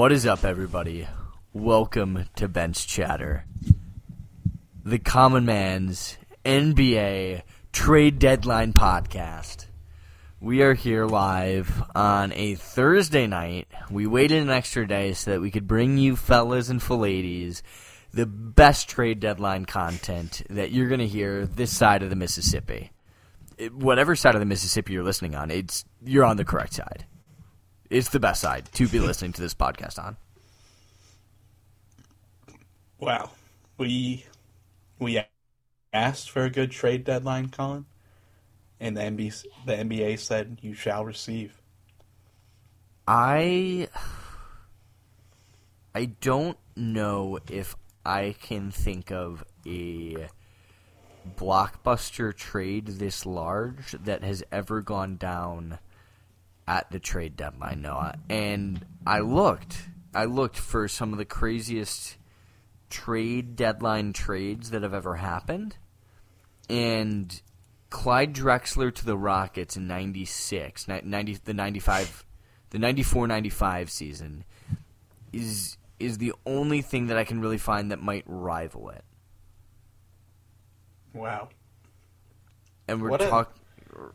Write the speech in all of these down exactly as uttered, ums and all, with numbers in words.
What is up, everybody? Welcome to Bench Chatter, the common man's N B A trade deadline podcast. We are here live on a Thursday night. We waited an extra day so that we could bring you fellas and ladies the best trade deadline content that you're going to hear this side of the Mississippi. It, whatever side of the Mississippi you're listening on, it's you're on the correct side. It's the best side to be listening to this podcast on. Wow. We we asked for a good trade deadline, Colin, and the N B A, the N B A said you shall receive. I I don't know if I can think of a blockbuster trade this large that has ever gone down at the trade deadline, Noah. And I looked. I looked for some of the craziest trade deadline trades that have ever happened. And Clyde Drexler to the Rockets in ninety-six, ninety, the ninety-five, the ninety-four ninety-five season is is the only thing that I can really find that might rival it. Wow. And we're talking,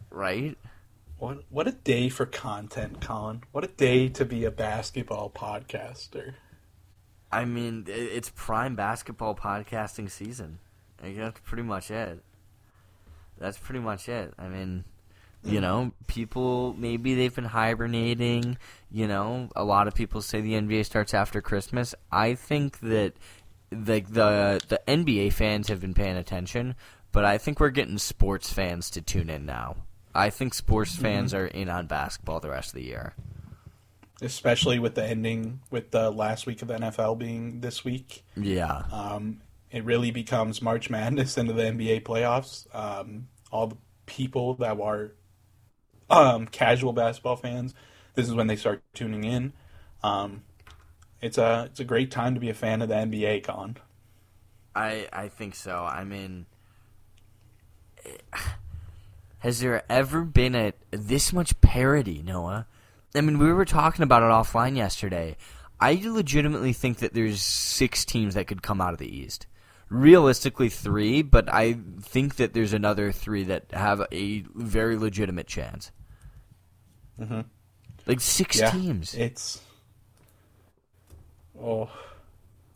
right? What what a day for content, Colin. What a day to be a basketball podcaster. I mean, it's prime basketball podcasting season. Like, that's pretty much it. That's pretty much it. I mean, you know, people, maybe they've been hibernating. You know, a lot of people say the N B A starts after Christmas. I think that like the, the the N B A fans have been paying attention, but I think we're getting sports fans to tune in now. I think sports fans mm-hmm. are in on basketball the rest of the year. Especially with the ending, with the last week of the N F L being this week. Yeah. Um, it really becomes March Madness into the N B A playoffs. Um, all the people that are Um, casual basketball fans, this is when they start tuning in. Um, it's a it's a great time to be a fan of the N B A, Colin. I I think so. I mean, has there ever been a this much parody, Noah? I mean, we were talking about it offline yesterday. I legitimately think that there's six teams that could come out of the East. Realistically three, but I think that there's another three that have a very legitimate chance. Mm-hmm. Like six yeah, teams. It's oh,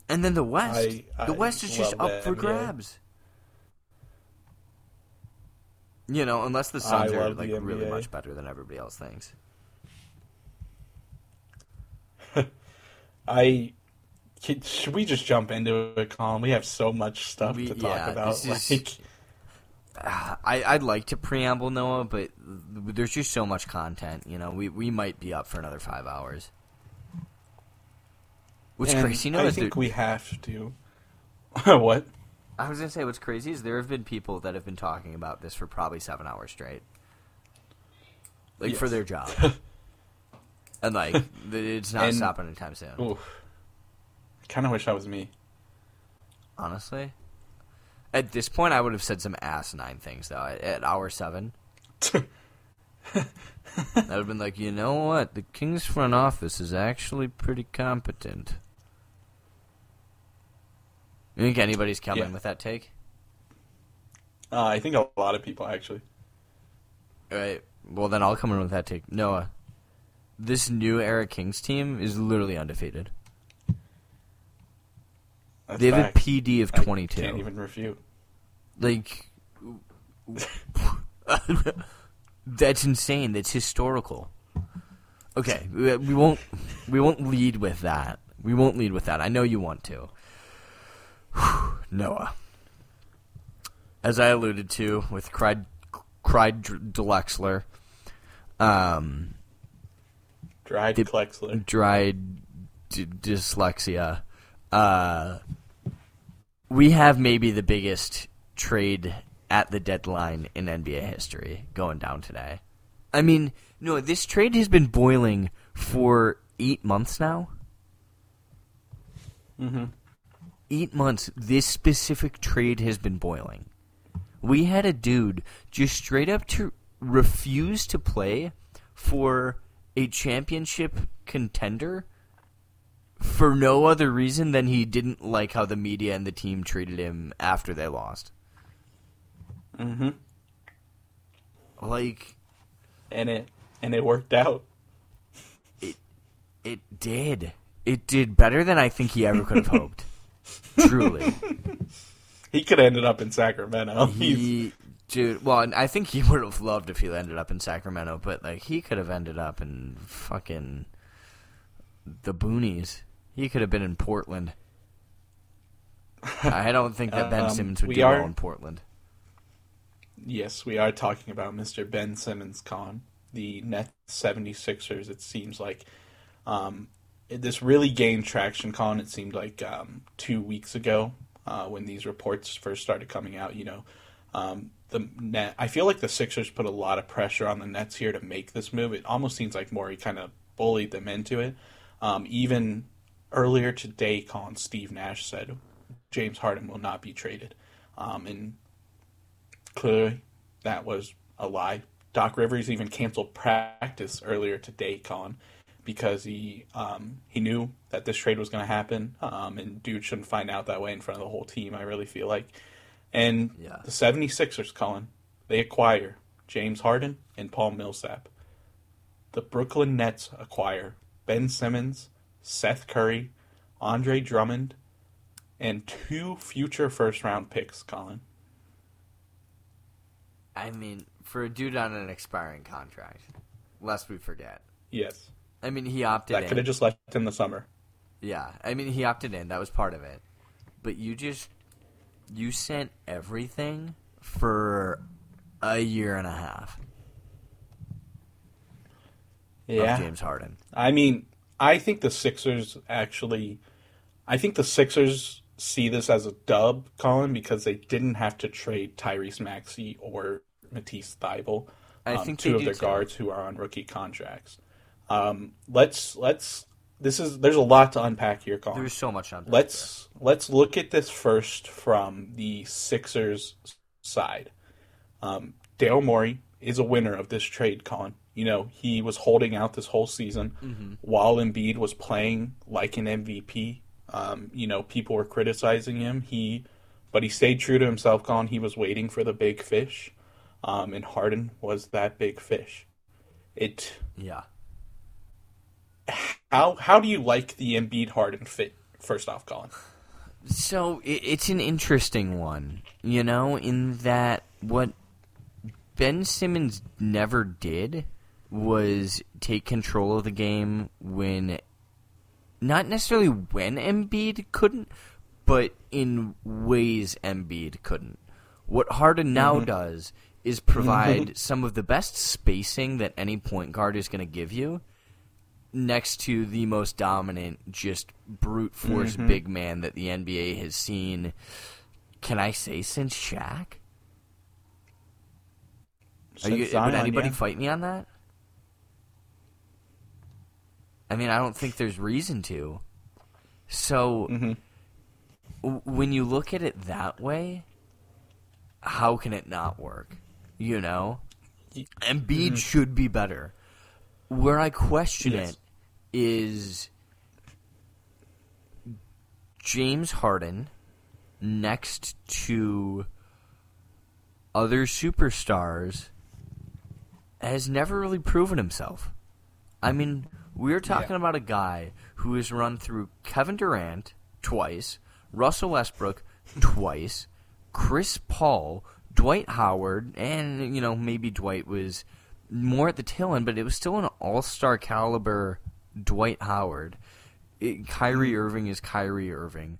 and then the West. I, I the West is just up for N B A grabs. You know, unless the Suns are like really much better than everybody else thinks. I. Should we just jump into it, Colin? We have so much stuff we, to talk yeah, about. This like, is, uh, I, I'd like to preamble, Noah, but there's just so much content. You know, we, we might be up for another five hours. What's crazy? I think there, we have to. What? I was going to say what's crazy is there have been people that have been talking about this for probably seven hours straight. Like, yes. For their job. And, like, it's not and, stopping anytime soon. Oof. Kind of wish that was me. Honestly, at this point, I would have said some asinine things though. At, at hour seven, I would have been like, you know what? The Kings front office is actually pretty competent. You think anybody's coming yeah. with that take? Uh, I think a lot of people actually. All right. Well, then I'll come in with that take, Noah. This new era Kings team is literally undefeated. That's they have fact. A P D of twenty-two. I can't even refute. Like, that's insane. That's historical. Okay, we, we won't we won't lead with that. We won't lead with that. I know you want to. Noah, as I alluded to with Clyde Clyde Drexler, um, dried the, Drexler, dried d- dyslexia. Uh, we have maybe the biggest trade at the deadline in N B A history going down today. I mean, no, this trade has been boiling for eight months now. Mm-hmm. Eight months. This specific trade has been boiling. We had a dude just straight up to refuse to play for a championship contender for no other reason than he didn't like how the media and the team treated him after they lost. Mm-hmm. Like, and it and it worked out. It it did. It did better than I think he ever could have hoped. Truly. He could have ended up in Sacramento. He, dude, well, and I think he would have loved if he ended up in Sacramento, but like he could have ended up in fucking the boonies. He could have been in Portland. I don't think that Ben um, Simmons would we do are, well in Portland. Yes, we are talking about Mister Ben Simmons, Con, the Nets 76ers, it seems like. Um, this really gained traction, Con, it seemed like um, two weeks ago. Uh, when these reports first started coming out, you know, um, the net. I feel like the Sixers put a lot of pressure on the Nets here to make this move. It almost seems like Morey kind of bullied them into it. Um, even earlier today, Colin Steve Nash said James Harden will not be traded, um, and clearly that was a lie. Doc Rivers even canceled practice earlier today, Colin, because he um, he knew that this trade was going to happen, um, and dude shouldn't find out that way in front of the whole team, I really feel like. And yeah. The 76ers, Colin, they acquire James Harden and Paul Millsap. The Brooklyn Nets acquire Ben Simmons, Seth Curry, Andre Drummond, and two future first-round picks, Colin. I mean, for a dude on an expiring contract, lest we forget. Yes. I mean, he opted in. That could have just left in the summer. Yeah. I mean, he opted in. That was part of it. But you just... You sent everything for a year and a half. Yeah. Of James Harden. I mean, I think the Sixers actually... I think the Sixers see this as a dub, Colin, because they didn't have to trade Tyrese Maxey or Matisse Thybulle. I um, think two of their too. guards who are on rookie contracts. Um, let's, let's, this is, there's a lot to unpack here, Colin. There's so much. Unpack let's, there. let's look at this first from the Sixers side. Um, Dale Morey is a winner of this trade, Colin. You know, he was holding out this whole season mm-hmm. while Embiid was playing like an M V P. Um, you know, people were criticizing him. He, but he stayed true to himself, Colin. He was waiting for the big fish. Um, and Harden was that big fish. It, yeah. How how do you like the Embiid Harden fit, first off, Colin? So it, it's an interesting one, you know, in that what Ben Simmons never did was take control of the game when, not necessarily when Embiid couldn't, but in ways Embiid couldn't. What Harden now mm-hmm. does is provide mm-hmm. some of the best spacing that any point guard is going to give you, next to the most dominant, just brute force mm-hmm. big man that the N B A has seen, can I say, since Shaq? Since Are you, Zion, would anybody yeah. fight me on that? I mean, I don't think there's reason to. So, mm-hmm. w- when you look at it that way, how can it not work? You know? Embiid mm-hmm. should be better. Where I question yes. it is James Harden next to other superstars has never really proven himself. I mean, we're talking yeah. about a guy who has run through Kevin Durant twice, Russell Westbrook twice, Chris Paul, Dwight Howard, and, you know, maybe Dwight was... more at the tail end, but it was still an all-star caliber Dwight Howard. It, Kyrie Irving is Kyrie Irving.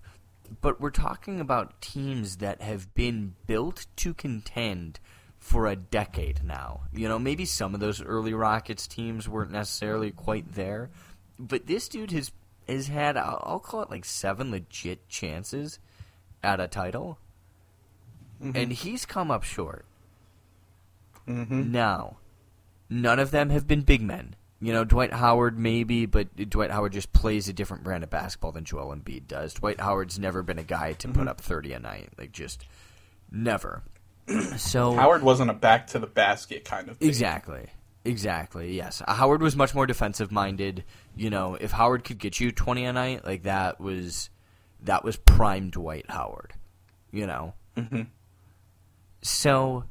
But we're talking about teams that have been built to contend for a decade now. You know, maybe some of those early Rockets teams weren't necessarily quite there. But this dude has, has had, I'll call it like seven legit chances at a title. Mm-hmm. And he's come up short. Mm-hmm. Now... none of them have been big men. You know, Dwight Howard maybe, but Dwight Howard just plays a different brand of basketball than Joel Embiid does. Dwight Howard's never been a guy to mm-hmm. put up thirty a night. Like, just never. So Howard wasn't a back-to-the-basket kind of thing. Exactly. Exactly, yes. Howard was much more defensive-minded. You know, if Howard could get you twenty a night, like that was that was prime Dwight Howard, you know? Mm-hmm. So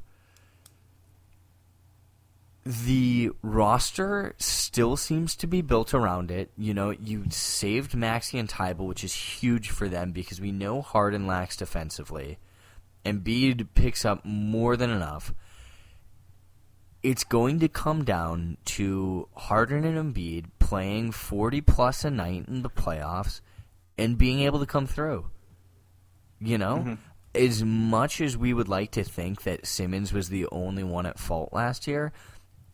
the roster still seems to be built around it. You know, you saved Maxey and Thybulle, which is huge for them because we know Harden lacks defensively. Embiid picks up more than enough. It's going to come down to Harden and Embiid playing forty-plus a night in the playoffs and being able to come through. You know? Mm-hmm. As much as we would like to think that Simmons was the only one at fault last year,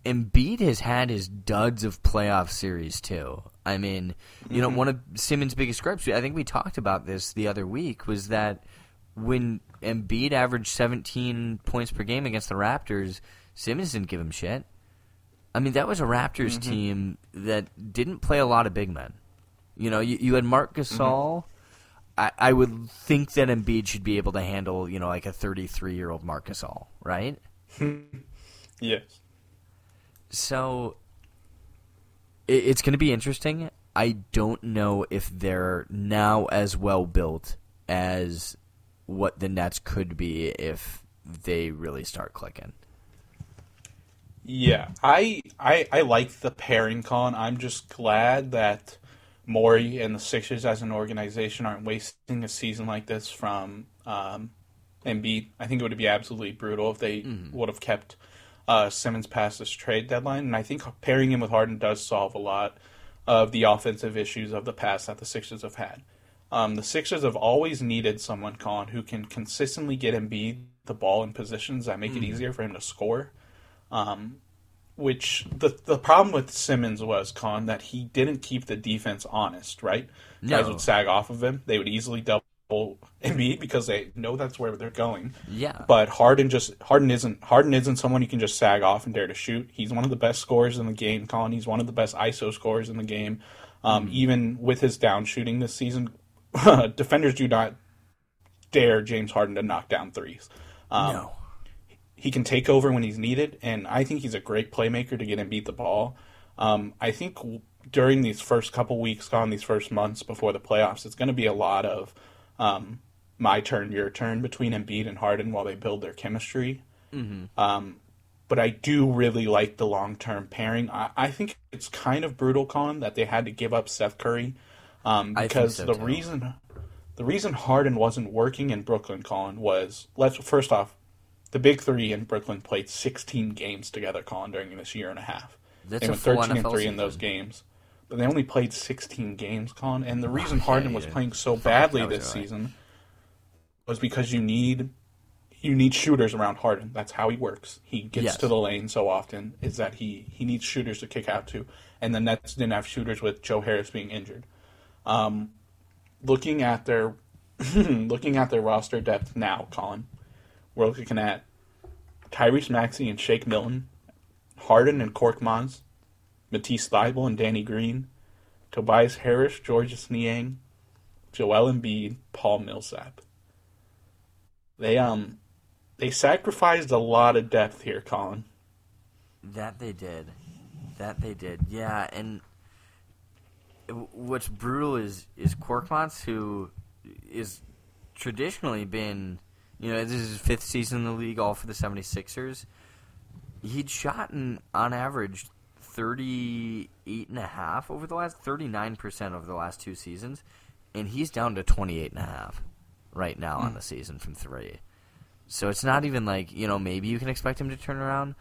Embiid has had his duds of playoff series, too. I mean, you mm-hmm. know, one of Simmons' biggest gripes, I think we talked about this the other week, was that when Embiid averaged seventeen points per game against the Raptors, Simmons didn't give him shit. I mean, that was a Raptors mm-hmm. team that didn't play a lot of big men. You know, you, you had Marc Gasol. Mm-hmm. I, I would think that Embiid should be able to handle, you know, like a thirty-three-year-old Marc Gasol, right? Yes. So it, it's going to be interesting. I don't know if they're now as well built as what the Nets could be if they really start clicking. Yeah, I, I I like the pairing, Colin. I'm just glad that Morey and the Sixers as an organization aren't wasting a season like this from um, Embiid. I think it would be absolutely brutal if they mm. would have kept uh, Simmons past this trade deadline. And I think pairing him with Harden does solve a lot of the offensive issues of the past that the Sixers have had. Um, the Sixers have always needed someone, Colin, who can consistently get Embiid the ball in positions that make mm. it easier for him to score. Um, which the the problem with Simmons was, Con, that he didn't keep the defense honest, right? No. Guys would sag off of him. They would easily double Embiid because they know that's where they're going. Yeah. But Harden just Harden isn't Harden isn't someone you can just sag off and dare to shoot. He's one of the best scorers in the game, Con. He's one of the best I S O scorers in the game. Um, mm. Even with his down shooting this season, defenders do not dare James Harden to knock down threes. Um, no. He can take over when he's needed, and I think he's a great playmaker to get and beat the ball. Um, I think during these first couple weeks, gone these first months before the playoffs, it's going to be a lot of um, my turn, your turn between Embiid and Harden while they build their chemistry. Mm-hmm. Um, but I do really like the long-term pairing. I, I think it's kind of brutal, Colin, that they had to give up Seth Curry um, because I think so, the too. reason the reason Harden wasn't working in Brooklyn, Colin, was let's first off. The big three in Brooklyn played sixteen games together, Colin, during this year and a half. That's they went thirteen and three in those games, but they only played sixteen games, Colin. And the reason oh, yeah, Harden yeah. was playing so badly this right. season was because you need you need shooters around Harden. That's how he works. He gets yes. to the lane so often is that he he needs shooters to kick out to, and the Nets didn't have shooters with Joe Harris being injured. Um, looking at their looking at their roster depth now, Colin. We're looking at Tyrese Maxey and Shake Milton, Harden and Korkmaz, Matisse Thybulle and Danny Green, Tobias Harris, Georges Niang, Joel Embiid, Paul Millsap. They um they sacrificed a lot of depth here, Colin. That they did. That they did. Yeah, and what's brutal is is Korkmaz, who is traditionally been. You know, this is his fifth season in the league, all for the seventy-sixers. He'd shot in, on average thirty-eight point five over the last – thirty-nine percent over the last two seasons, and he's down to twenty-eight point five right now mm. on the season from three. So it's not even like, you know, maybe you can expect him to turn around.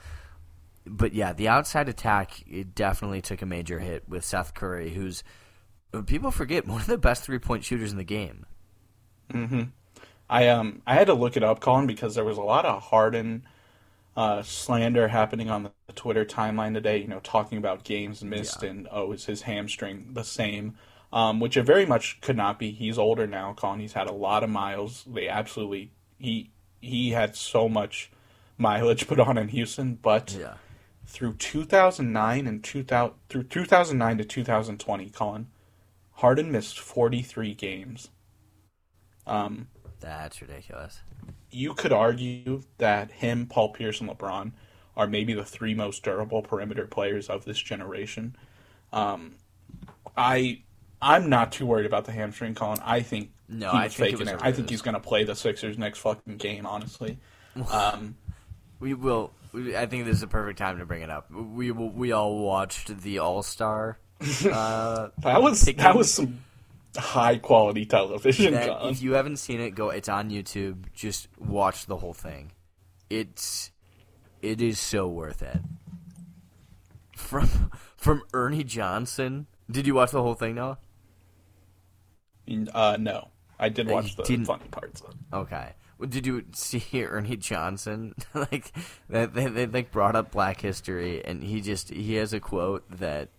But, yeah, the outside attack it definitely took a major hit with Seth Curry, who's – people forget, one of the best three-point shooters in the game. Mm-hmm. I um I had to look it up, Colin, because there was a lot of Harden uh, slander happening on the Twitter timeline today, you know, talking about games missed yeah. and, oh, is his hamstring the same, um, which it very much could not be. He's older now, Colin. He's had a lot of miles. They absolutely – he he had so much mileage put on in Houston, but yeah. through two thousand nine and two thousand, through two thousand nine to two thousand twenty, Colin, Harden missed forty-three games. Um. That's ridiculous. You could argue that him, Paul Pierce, and LeBron are maybe the three most durable perimeter players of this generation. Um, I, I'm not too worried about the hamstring, Colin. I think no, he was I think faking it. Was it. I think he's going to play the Sixers next fucking game, honestly. Um, we will. We, I think this is the perfect time to bring it up. We will, we all watched the All-Star. Uh, that was picking. That was some high-quality television, that, Colin. If you haven't seen it, go. It's on YouTube. Just watch the whole thing. It's it is so worth it. From from Ernie Johnson. Did you watch the whole thing, Noah? Uh, no, I did watch the didn't... funny parts. Okay, well, did you see Ernie Johnson? Like that, they, they like brought up Black history, and he just he has a quote that,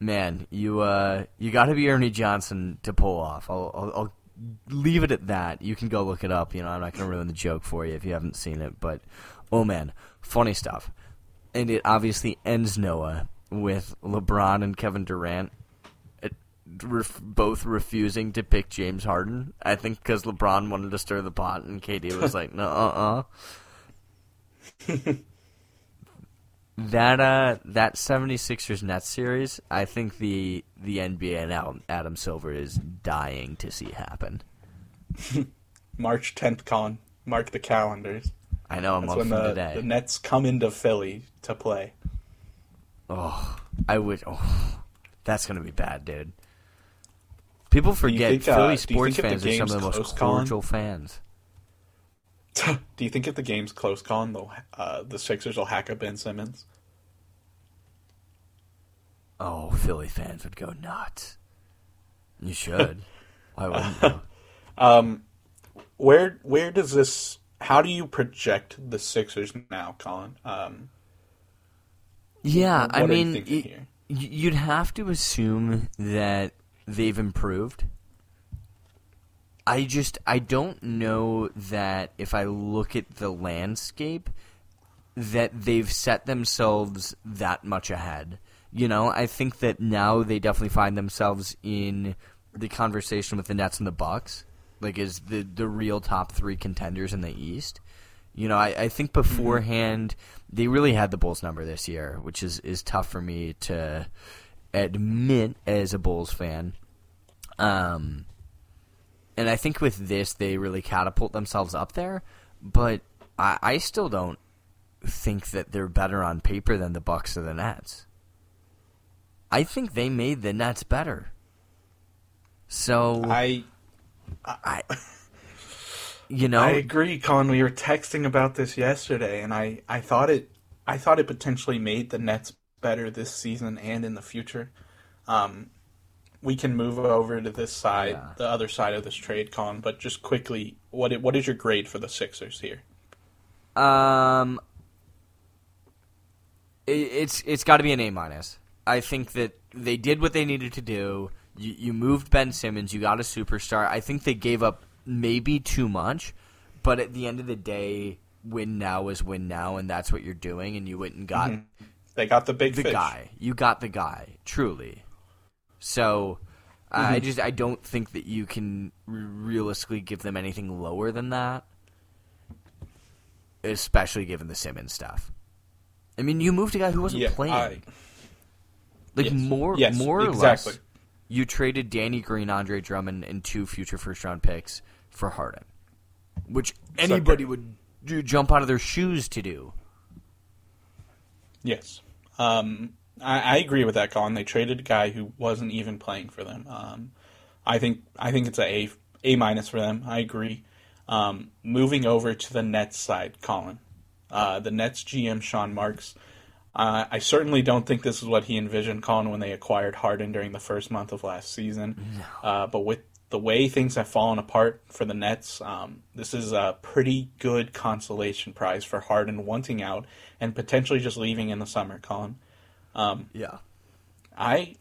man, you uh you got to be Ernie Johnson to pull off. I'll, I'll I'll leave it at that. You can go look it up. You know, I'm not gonna ruin the joke for you if you haven't seen it. But oh man, funny stuff. And it obviously ends, Noah, with LeBron and Kevin Durant ref- both refusing to pick James Harden. I think because LeBron wanted to stir the pot, and K D was like, "No, uh, uh." That uh, that seventy-sixers Nets series, I think the the N B A and Adam, Adam Silver is dying to see happen. March tenth, Colin. Mark the calendars. I know. I'm That's when the, today. the Nets come into Philly to play. Oh, I would. Oh, that's gonna be bad, dude. People forget think, Philly uh, sports fans are some of the most close, cordial Colin? fans. Do you think if the game's close, Colin, the uh, the Sixers will hack up Ben Simmons? Oh, Philly fans would go nuts. You should. Why wouldn't you? Um, where where does this? How do you project the Sixers now, Colin? Um. Yeah, what I mean, y- you'd have to assume that they've improved. I just, I don't know that if I look at the landscape that they've set themselves that much ahead. You know, I think that now they definitely find themselves in the conversation with the Nets and the Bucks, like as the, the real top three contenders in the East. You know, I, I think beforehand they really had the Bulls number this year, which is, is tough for me to admit as a Bulls fan. Um, and I think with this they really catapult themselves up there, but I, I still don't think that they're better on paper than the Bucks or the Nets. I think they made the Nets better. So I, I. I You know, I agree, Colin. We were texting about this yesterday, and I, I thought it I thought it potentially made the Nets better this season and in the future. Um, we can move over to this side, yeah. the other side of this trade, Colin. But just quickly, what what is your grade for the Sixers here? Um, it, it's it's got to be an A minus. I think that they did what they needed to do. You, you moved Ben Simmons. You got a superstar. I think they gave up. Maybe too much, but at the end of the day, win now is win now, and that's what you're doing, and you went and got... Mm-hmm. They got the big the fish. guy. You got the guy, truly. So mm-hmm. I just I don't think that you can realistically give them anything lower than that, especially given the Simmons stuff. I mean, you moved a guy who wasn't yeah, playing. I... Like, yes. more, yes, more or exactly. less, you traded Danny Green, Andre Drummond, and two future first-round picks for Harden, which anybody would do, jump out of their shoes to do. Yes. Um, I, I agree with that, Colin. They traded a guy who wasn't even playing for them. Um, I think I think it's an A minus for them. I agree. Um, moving over to the Nets side, Colin. Uh, the Nets G M, Sean Marks. Uh, I certainly don't think this is what he envisioned, Colin, when they acquired Harden during the first month of last season. No. Uh, but with the way things have fallen apart for the Nets, um, this is a pretty good consolation prize for Harden wanting out and potentially just leaving in the summer, Colin. Um, yeah, I,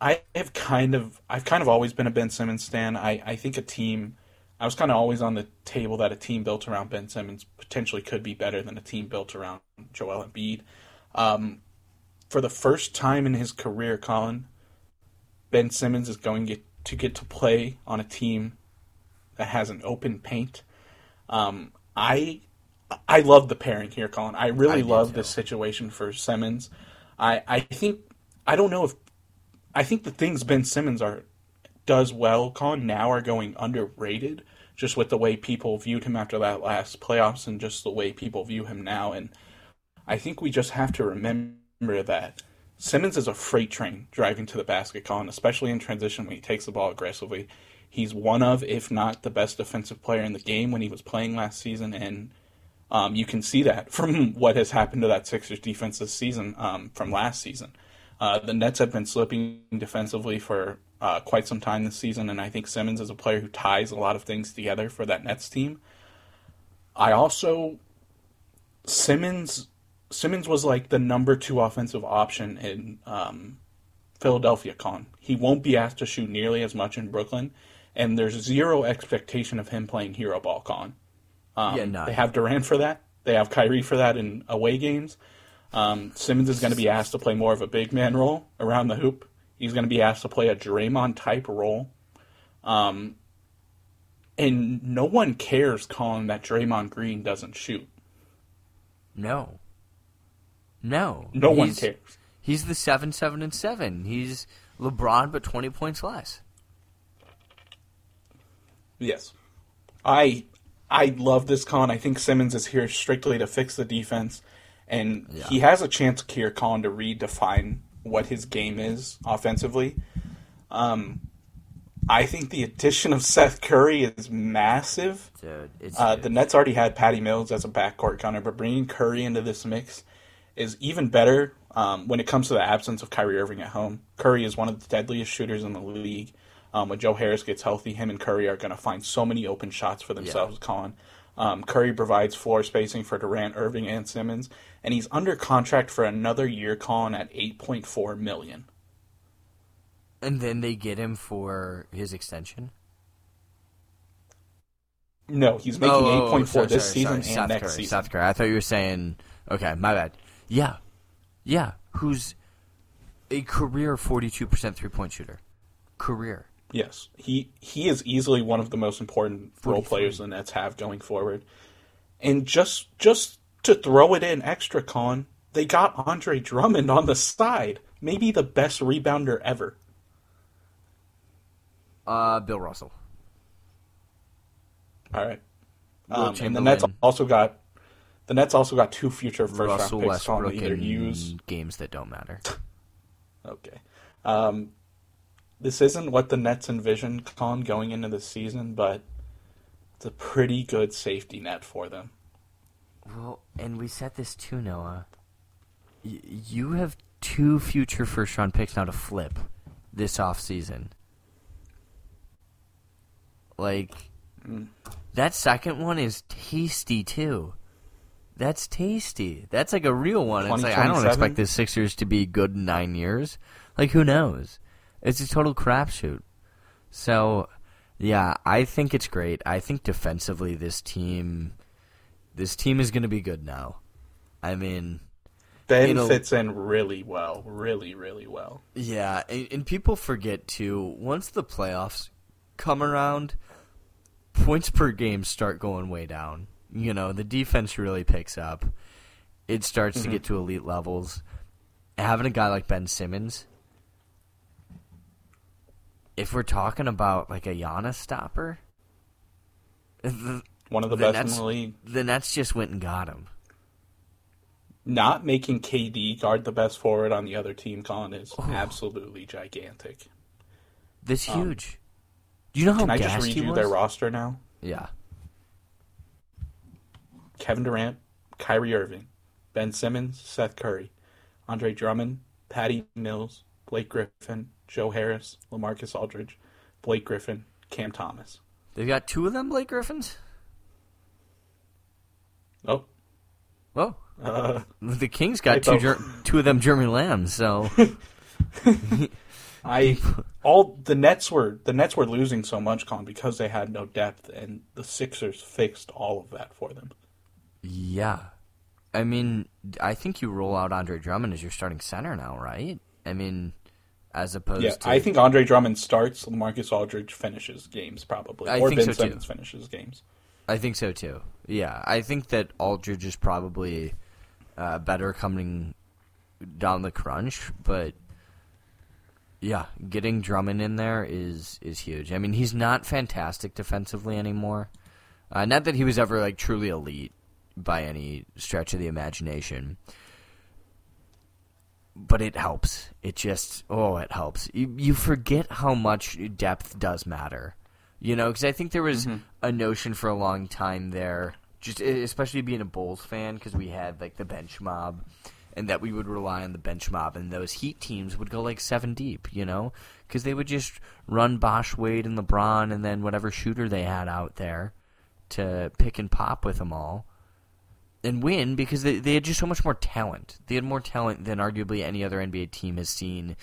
I have kind of, I've kind of always been a Ben Simmons stan. I, I think a team, I was kind of always on the table that a team built around Ben Simmons potentially could be better than a team built around Joel Embiid. Um, for the first time in his career, Colin, Ben Simmons is going to get to get to play on a team that has an open paint. Um, I I love the pairing here, Colin. I really I love this situation for Simmons. I, I think I don't know if I think the things Ben Simmons are does well, Colin, now are going underrated, just with the way people viewed him after that last playoffs and just the way people view him now. And I think we just have to remember that Simmons is a freight train driving to the basket, Colin, especially in transition when he takes the ball aggressively. He's one of, if not the best defensive player in the game when he was playing last season, and um, you can see that from what has happened to that Sixers defense this season um, from last season. Uh, the Nets have been slipping defensively for uh, quite some time this season, and I think Simmons is a player who ties a lot of things together for that Nets team. I also... Simmons... Simmons was like the number two offensive option in um, Philadelphia, Colin. He won't be asked to shoot nearly as much in Brooklyn, and there's zero expectation of him playing hero ball, Colin. Um, yeah, nah. They have Durant for that. They have Kyrie for that in away games. Um, Simmons is going to be asked to play more of a big man role around the hoop. He's going to be asked to play a Draymond-type role. Um, and no one cares, Colin, that Draymond Green doesn't shoot. No. No. No he's, one cares. He's the seven, seven, and seven. He's LeBron, but twenty points less. Yes. I I love this, Colin. I think Simmons is here strictly to fix the defense. And yeah. he has a chance here, Colin, to redefine what his game is offensively. Um, I think the addition of Seth Curry is massive. Dude, it's uh, the Nets already had Patty Mills as a backcourt counter, but bringing Curry into this mix is even better um, when it comes to the absence of Kyrie Irving at home. Curry is one of the deadliest shooters in the league. Um, when Joe Harris gets healthy, him and Curry are going to find so many open shots for themselves, yeah. Colin. Um, Curry provides floor spacing for Durant, Irving, and Simmons, and he's under contract for another year, Colin, at eight point four million dollars. And then they get him for his extension? No, he's making oh, eight point four oh, sorry, this sorry, season sorry. and South next Curry, season. South Curry. I thought you were saying, okay, my bad. Yeah, yeah, who's a career forty-two percent three-point shooter. Career. Yes, he he is easily one of the most important role players the Nets have going forward. And just just to throw it in extra, Colin, they got Andre Drummond on the side. Maybe the best rebounder ever. Uh, Bill Russell. All right. Um, and the Nets also got... The Nets also got two future first-round picks Westbrook on either use games that don't matter. Okay, um, this isn't what the Nets envisioned, Colin, going into the season, but it's a pretty good safety net for them. Well, and we said this too, Noah. Y- you have two future first-round picks now to flip this offseason. Like mm. that second one is tasty too. That's tasty. That's like a real one. It's like, I don't expect the Sixers to be good in nine years. Like, who knows? It's a total crapshoot. So, yeah, I think it's great. I think defensively this team this team is going to be good now. I mean... Ben fits in really well. Really, really well. Yeah, and, and people forget, too, once the playoffs come around, points per game start going way down. You know, the defense really picks up. It starts mm-hmm. to get to elite levels. Having a guy like Ben Simmons, if we're talking about like a Giannis stopper, the, one of the, the best Nets, in the league. The Nets just went and got him. Not making K D guard the best forward on the other team, Colin, is oh. absolutely gigantic. This um, huge. Do you know how Can I just read you was? their roster now? Yeah. Kevin Durant, Kyrie Irving, Ben Simmons, Seth Curry, Andre Drummond, Patty Mills, Blake Griffin, Joe Harris, LaMarcus Aldridge, Blake Griffin, Cam Thomas. They've got two of them, Blake Griffins? Oh. Well, uh, the Kings got two, ger- two of them Jeremy Lamb, so... I all the Nets were the Nets were losing so much, Colin, because they had no depth, and the Sixers fixed all of that for them. Yeah. I mean, I think you roll out Andre Drummond as your starting center now, right? I mean, as opposed yeah, to... Yeah, I think Andre Drummond starts, LaMarcus Aldridge finishes games, probably. I or think Ben so Simmons too. finishes games. I think so too. Yeah, I think that Aldridge is probably uh, better coming down the crunch, but yeah, getting Drummond in there is is huge. I mean, he's not fantastic defensively anymore. Uh, not that he was ever like truly elite by any stretch of the imagination, but it helps. It just oh, it helps. You you forget how much depth does matter. You know, because I think there was mm-hmm. a notion for a long time there, just especially being a Bulls fan, because we had like the bench mob, and that we would rely on the bench mob, and those Heat teams would go like seven deep, you know, because they would just run Bosh, Wade, and LeBron, and then whatever shooter they had out there to pick and pop with them all, and win, because they they had just so much more talent. They had more talent than arguably any other N B A team has seen.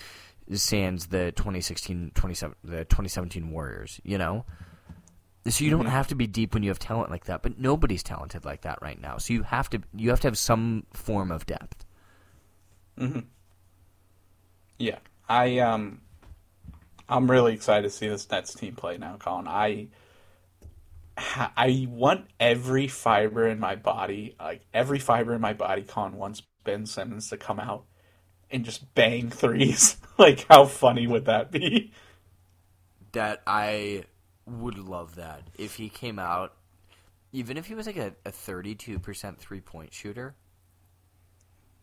Sans the twenty sixteen, twenty seventeen, the twenty seventeen Warriors, you know? So you don't have to be deep when you have talent like that, but nobody's talented like that right now. So you have to you have to have some form of depth. Mm-hmm. Yeah. I um I'm really excited to see this Nets team play now, Colin. I I want every fiber in my body, like every fiber in my body, Colin, wants Ben Simmons to come out and just bang threes. Like, how funny would that be? That I would love that. If he came out, even if he was like a, a thirty-two percent three-point shooter,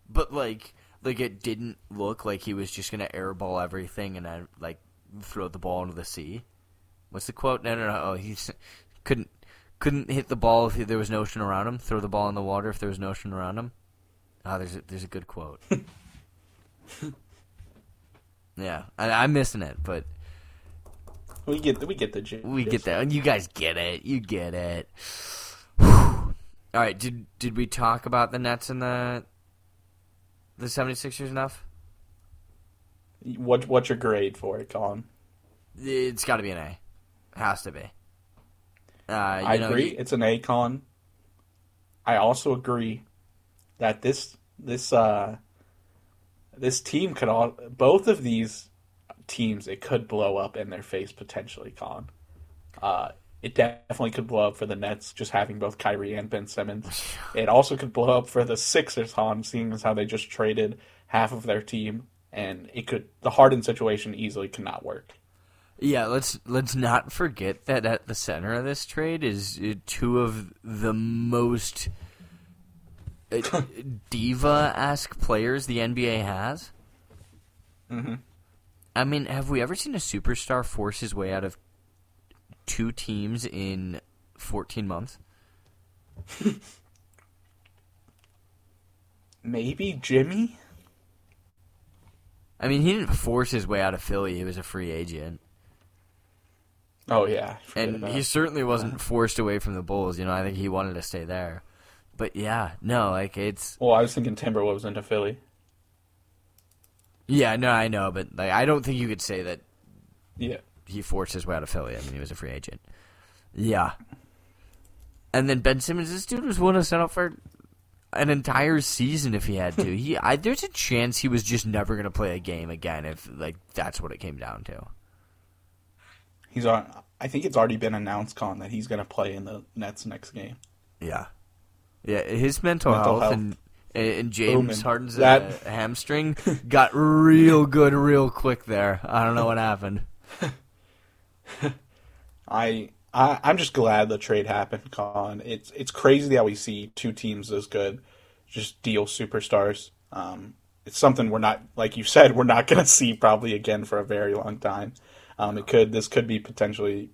but like like it didn't look like he was just going to airball everything and I, like throw the ball into the sea. What's the quote? No, no, no. Oh, he couldn't, couldn't hit the ball if there was no ocean around him. Throw the ball in the water if there was no ocean around him. Ah, oh, there's a, there's a good quote. Yeah, I, I'm missing it, but we get the, we get the gist. We get that. You guys get it. You get it. All right. Did did we talk about the Nets and the the 76ers enough? What what's your grade for it, Colin? It's got to be an A. It has to be. Uh, you I know, agree. You... It's an A, Colin. I also agree that this this. Uh, This team could all, both of these teams, it could blow up in their face potentially, Colin. Uh, it definitely could blow up for the Nets, just having both Kyrie and Ben Simmons. It also could blow up for the Sixers, Colin, seeing as how they just traded half of their team, and it could, the Harden situation easily could not work. Yeah, let's let's not forget that at the center of this trade is two of the most diva-esque players the N B A has. Mm-hmm. I mean, have we ever seen a superstar force his way out of two teams in fourteen months? Maybe Jimmy? I mean, he didn't force his way out of Philly. He was a free agent. Oh, yeah. And he certainly wasn't forced away from the Bulls. You know, I think he wanted to stay there. But yeah, no, like it's. Well, I was thinking Timberwolves into Philly. Yeah, no, I know, but like I don't think you could say that. Yeah. He forced his way out of Philly. I mean, he was a free agent. Yeah. And then Ben Simmons, this dude was willing to set up for an entire season if he had to. he, I, there's a chance he was just never going to play a game again if like that's what it came down to. He's on. I think it's already been announced, Con, that he's going to play in the Nets next game. Yeah. Yeah, his mental, mental health, health and and James Roman. Harden's that... uh, hamstring got real good real quick there. I don't know what happened. I, I I'm just glad the trade happened, Colin. It's it's crazy how we see two teams as good just deal superstars. Um, it's something we're not, like you said, we're not going to see probably again for a very long time. Um, it could this could be potentially,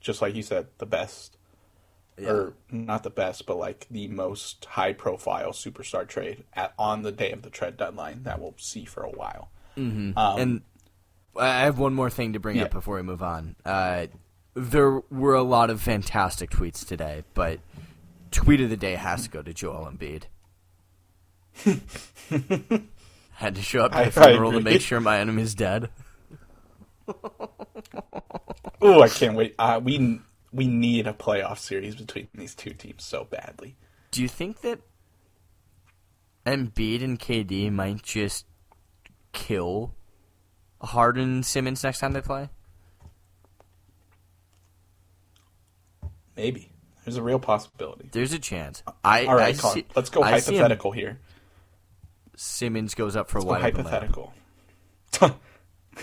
just like you said, the best. Yeah. Or not the best, but like the most high-profile superstar trade at, on the day of the trade deadline that we'll see for a while. Mm-hmm. Um, and I have one more thing to bring yeah. up before we move on. Uh, there were a lot of fantastic tweets today, but tweet of the day has to go to Joel Embiid. Had to show up to the funeral to make sure my enemy's dead. Oh, I can't wait. Uh, we... We need a playoff series between these two teams so badly. Do you think that Embiid and K D might just kill Harden and Simmons next time they play? Maybe. There's a real possibility. There's a chance. I, All right, I see, let's go I hypothetical here. Simmons goes up for let's wide go hypothetical.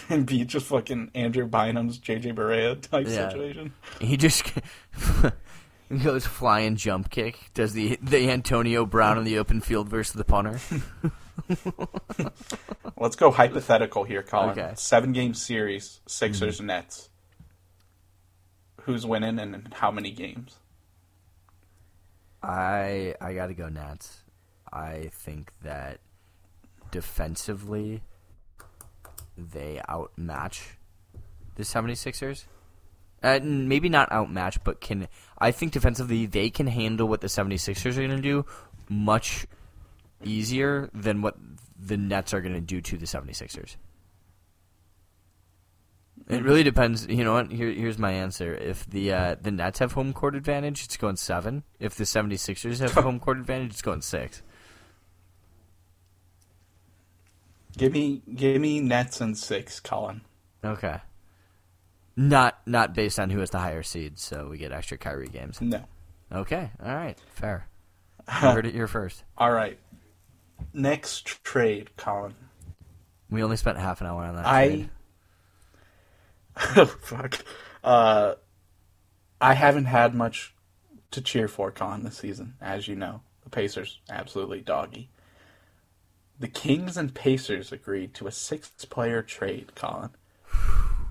And be just fucking Andrew Bynum's J J Barea type yeah. situation. He just goes flying jump kick. Does the the Antonio Brown in the open field versus the punter. Let's go hypothetical here, Colin. Okay. Seven-game series, Sixers, mm-hmm. Nets. Who's winning and how many games? I I got to go Nets. I think that defensively they outmatch the seventy-sixers. Uh, maybe not outmatch, but can I think defensively they can handle what the seventy-sixers are going to do much easier than what the Nets are going to do to the seventy-sixers. It really depends. You know what? Here, here's my answer. If the uh, the Nets have home court advantage, it's going seven. If the seventy-sixers have home court advantage, it's going six. Give me, give me Nets and six, Colin. Okay. Not not based on who has the higher seed, so we get extra Kyrie games. No. Okay. All right. Fair. You heard it here first. All right. Next trade, Colin. We only spent half an hour on that I... trade. Oh, fuck. Uh, I haven't had much to cheer for, Colin, this season, as you know. The Pacers, absolutely doggy. The Kings and Pacers agreed to a six-player trade, Colin.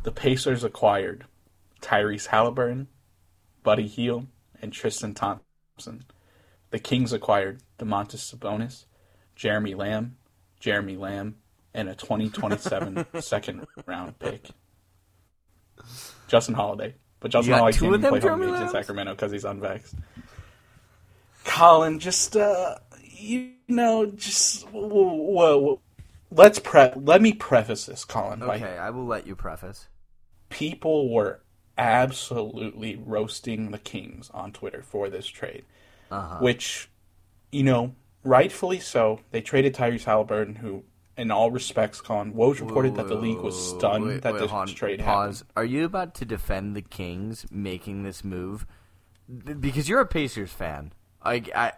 The Pacers acquired Tyrese Haliburton, Buddy Hield, and Tristan Thompson. The Kings acquired Domantas Sabonis, Jeremy Lamb, Jeremy Lamb, and a twenty twenty-seven second-round pick. Justin Holiday. But Justin Holiday can't even play home games in Sacramento because he's unvaxxed. Colin, just, uh, you know, just, whoa, whoa, whoa. Let's pre- let me preface this, Colin. Okay, by... I will let you preface. People were absolutely roasting the Kings on Twitter for this trade, uh-huh. which, you know, rightfully so. They traded Tyrese Haliburton, who... in all respects, Colin, Woj reported whoa, that the league was stunned wait, that wait, this hon, trade pause. happened. Are you about to defend the Kings making this move? Because you're a Pacers fan. I, I,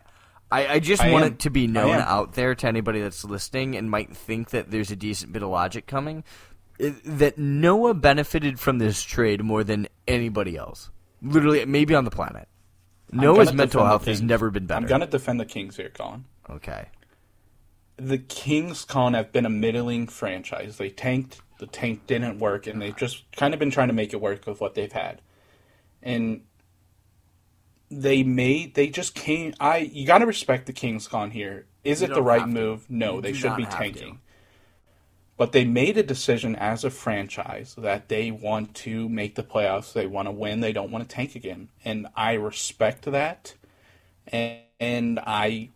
I just I want am. it to be known out there to anybody that's listening and might think that there's a decent bit of logic coming, that Noah benefited from this trade more than anybody else. Literally, maybe on the planet. Noah's mental health has never been better. I'm going to defend the Kings here, Colin. Okay. The Kings, Colin, have been a middling franchise. They tanked, the tank didn't work, and they've just kind of been trying to make it work with what they've had. And they made, they just came, I, you got to respect the Kings, Colin, here. Is it the right move? No, they should be tanking. But they made a decision as a franchise that they want to make the playoffs, they want to win, they don't want to tank again. And I respect that, and, and I...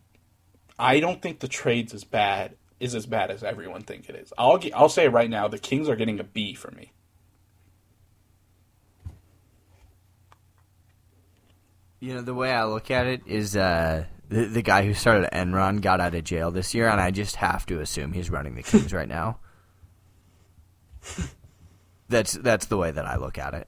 I don't think the trade's as bad is as bad as everyone think it is. I'll get, I'll say it right now, the Kings are getting a B for me. You know, the way I look at it is uh, the the guy who started Enron got out of jail this year, and I just have to assume he's running the Kings right now. That's that's the way that I look at it.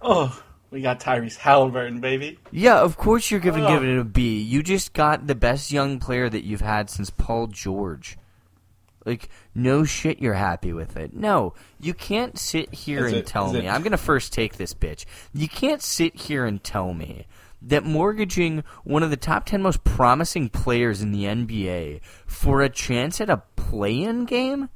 Oh. We got Tyrese Haliburton, baby. Yeah, of course you're giving, oh. giving it a B. You just got the best young player that you've had since Paul George. Like, no shit you're happy with it. No, you can't sit here is and it, tell me. It... I'm going to first take this bitch. You can't sit here and tell me that mortgaging one of the top ten most promising players in the N B A for a chance at a play-in game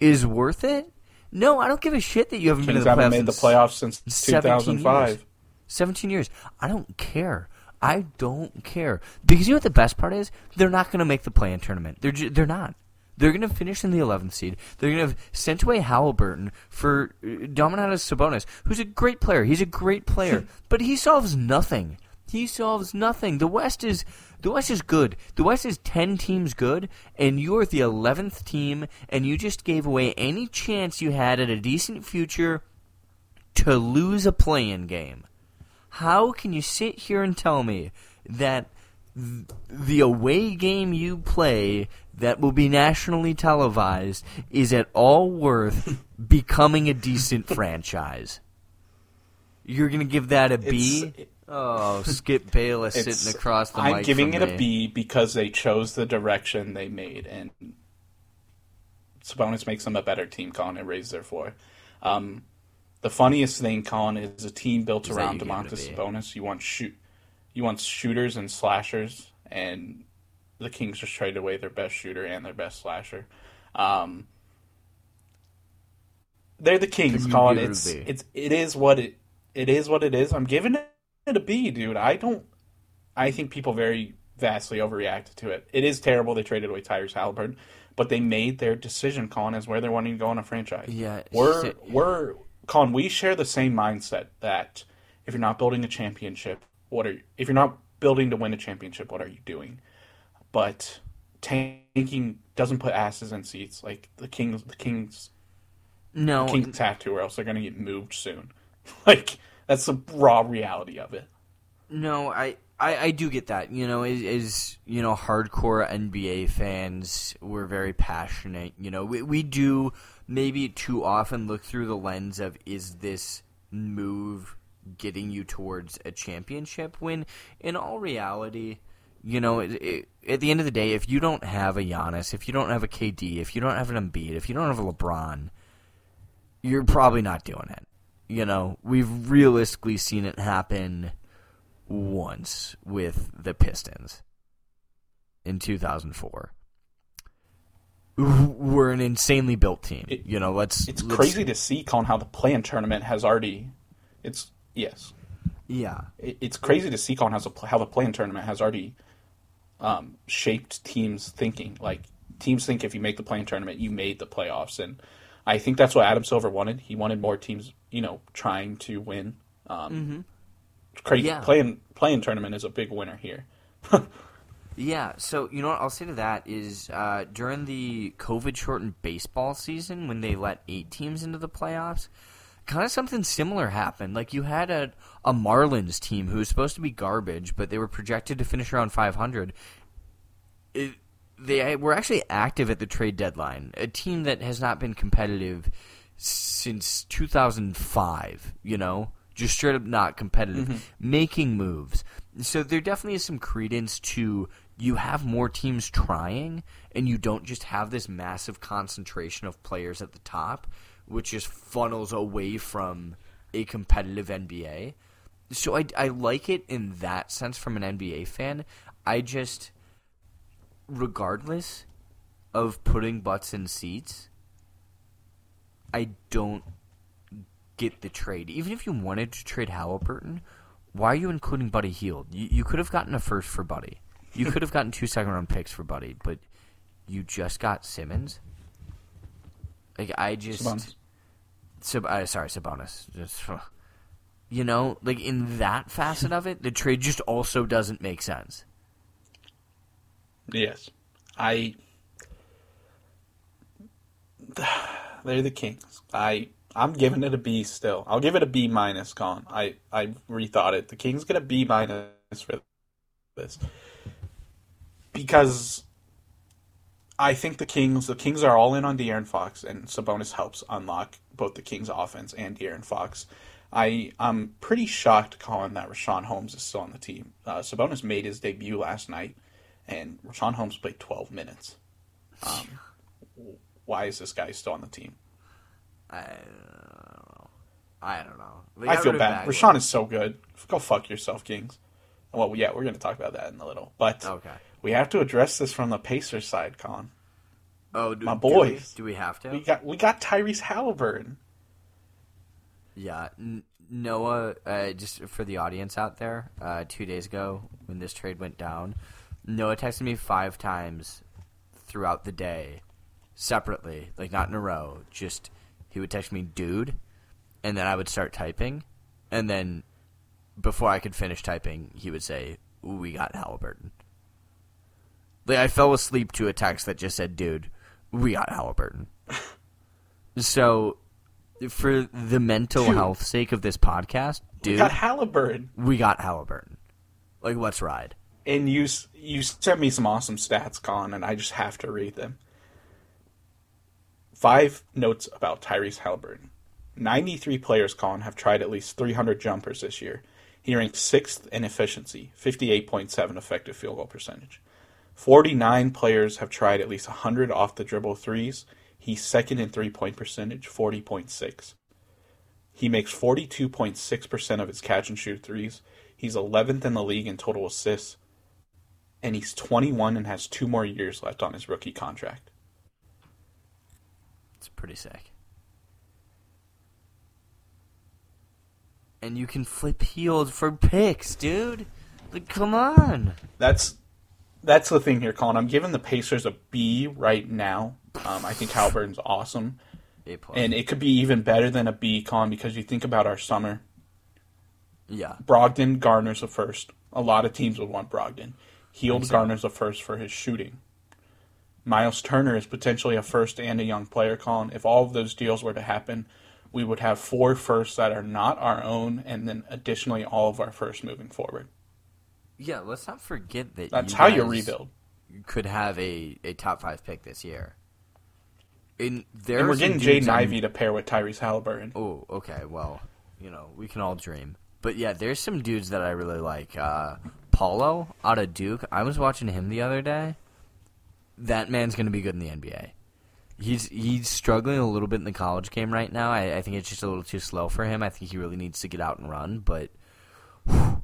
is worth it? No, I don't give a shit that you haven't Kings been to the playoffs, made the playoffs since two thousand five. Years. seventeen years. I don't care. I don't care. Because you know what the best part is? They're not going to make the play-in tournament. They're ju- they're not. They're going to finish in the eleventh seed. They're going to have sent away Haliburton for Domantas Sabonis, who's a great player. He's a great player. But he solves nothing. He solves nothing. The West is the West is good. The West is ten teams good, and you're the eleventh team, and you just gave away any chance you had at a decent future to lose a play-in game. How can you sit here and tell me that th- the away game you play that will be nationally televised is at all worth becoming a decent franchise? You're going to give that a B? It's, Oh, Skip Bayless sitting across the I'm mic. I'm giving from it me. a B because they chose the direction they made, and Sabonis makes them a better team, Colin, and raised their floor. Um, the funniest thing, Colin, is a team built is around Domantas Sabonis. You want shoot, you want shooters and slashers, and the Kings just traded away their best shooter and their best slasher. Um, they're the Kings, Colin. It's it's it is what it it is what it is. I'm giving it a B, dude. I don't. I think people very vastly overreacted to it. It is terrible. They traded away Tyrese Haliburton. But they made their decision, Colin, as where they're wanting to go on a franchise. Yeah, we're it, yeah. we're Colin. We share the same mindset that if you're not building a championship, what are you, if you're not building to win a championship, what are you doing? But tanking doesn't put asses in seats like the Kings. The Kings, no the Kings have to, or else they're going to get moved soon. Like that's the raw reality of it. No, I. I, I do get that, you know, as, as, you know, hardcore N B A fans, we're very passionate, you know, we, we do maybe too often look through the lens of, is this move getting you towards a championship? When in all reality, you know, it, it, at the end of the day, if you don't have a Giannis, if you don't have a K D, if you don't have an Embiid, if you don't have a LeBron, you're probably not doing it. You know, we've realistically seen it happen once with the Pistons in two thousand four. We're an insanely built team. It, you know, let's It's let's, crazy to see, Colin, how the play-in tournament has already It's yes. Yeah. It, it's crazy to see, Colin, how the, how the play-in tournament has already um, shaped teams' thinking. Like teams think if you make the play-in tournament, you made the playoffs, and I think that's what Adam Silver wanted. He wanted more teams, you know, trying to win. Um mm-hmm. Crazy yeah. playing playing tournament is a big winner here. Yeah, so you know what I'll say to that is uh, during the COVID shortened baseball season when they let eight teams into the playoffs, kind of something similar happened. Like you had a a Marlins team who was supposed to be garbage, but they were projected to finish around five hundred. It, they were actually active at the trade deadline. A team that has not been competitive since two thousand five, you know. Just straight up not competitive, mm-hmm. making moves. So there definitely is some credence to you have more teams trying, and you don't just have this massive concentration of players at the top, which just funnels away from a competitive N B A. So I, I like it in that sense from an N B A fan. I just, regardless of putting butts in seats, I don't get the trade. Even if you wanted to trade Haliburton, why are you including Buddy Hield? You, you could have gotten a first for Buddy. You could have gotten two second-round picks for Buddy, but you just got Simmons. Like I just, Sabonis. Sub, uh, sorry, Sabonis. Just, you know, like in that facet of it, the trade just also doesn't make sense. Yes, I. They're the Kings. I. I'm giving it a B still. I'll give it a B minus, Colin. I, I rethought it. The Kings get a B minus for this. Because I think the Kings the Kings are all in on De'Aaron Fox, and Sabonis helps unlock both the Kings offense and De'Aaron Fox. I, I'm pretty shocked, Colin, that Richaun Holmes is still on the team. Uh, Sabonis made his debut last night, and Richaun Holmes played twelve minutes. Um, why is this guy still on the team? I don't know. I don't know. Like, I, I feel bad. Richaun is so good. Go fuck yourself, Kings. Well, yeah, we're going to talk about that in a little. But okay. We have to address this from the Pacers side, Colin. Oh, do, my boys. Do we, do we have to? We got we got Tyrese Haliburton. Yeah. N- Noah, uh, just for the audience out there, uh, two days ago when this trade went down, Noah texted me five times throughout the day, separately, like not in a row, just... He would text me, dude, and then I would start typing. And then before I could finish typing, he would say, ooh, we got Haliburton. Like, I fell asleep to a text that just said, dude, we got Haliburton. So for the mental dude, health sake of this podcast, dude. We got Haliburton. We got Haliburton. Like, let's ride. And you, you sent me some awesome stats, Colin, and I just have to read them. Five notes about Tyrese Haliburton. ninety-three players, Colin, have tried at least three hundred jumpers this year. He ranks sixth in efficiency, fifty-eight point seven effective field goal percentage. forty-nine players have tried at least one hundred off-the-dribble threes. He's second in three-point percentage, forty point six. He makes forty-two point six percent of his catch-and-shoot threes. He's eleventh in the league in total assists. And he's twenty-one and has two more years left on his rookie contract. It's pretty sick. And you can flip Heald for picks, dude. Like, come on. That's that's the thing here, Colin. I'm giving the Pacers a B right now. Um, I think Haliburton's awesome. A plus. And it could be even better than a B, Colin, because you think about our summer. Yeah. Brogdon garners a first. A lot of teams would want Brogdon. Heald exactly. garners a first for his shooting. Miles Turner is potentially a first and a young player, Colin. If all of those deals were to happen, we would have four firsts that are not our own, and then additionally all of our firsts moving forward. Yeah, let's not forget that That's you how you rebuild. Could have a, a top five pick this year. And, and we're getting Jaden Ivey to pair with Tyrese Haliburton. Oh, okay, well, you know, we can all dream. But yeah, there's some dudes that I really like. Uh, Paulo out of Duke, I was watching him the other day. That man's going to be good in the N B A. He's he's struggling a little bit in the college game right now. I, I think it's just a little too slow for him. I think he really needs to get out and run, but whew,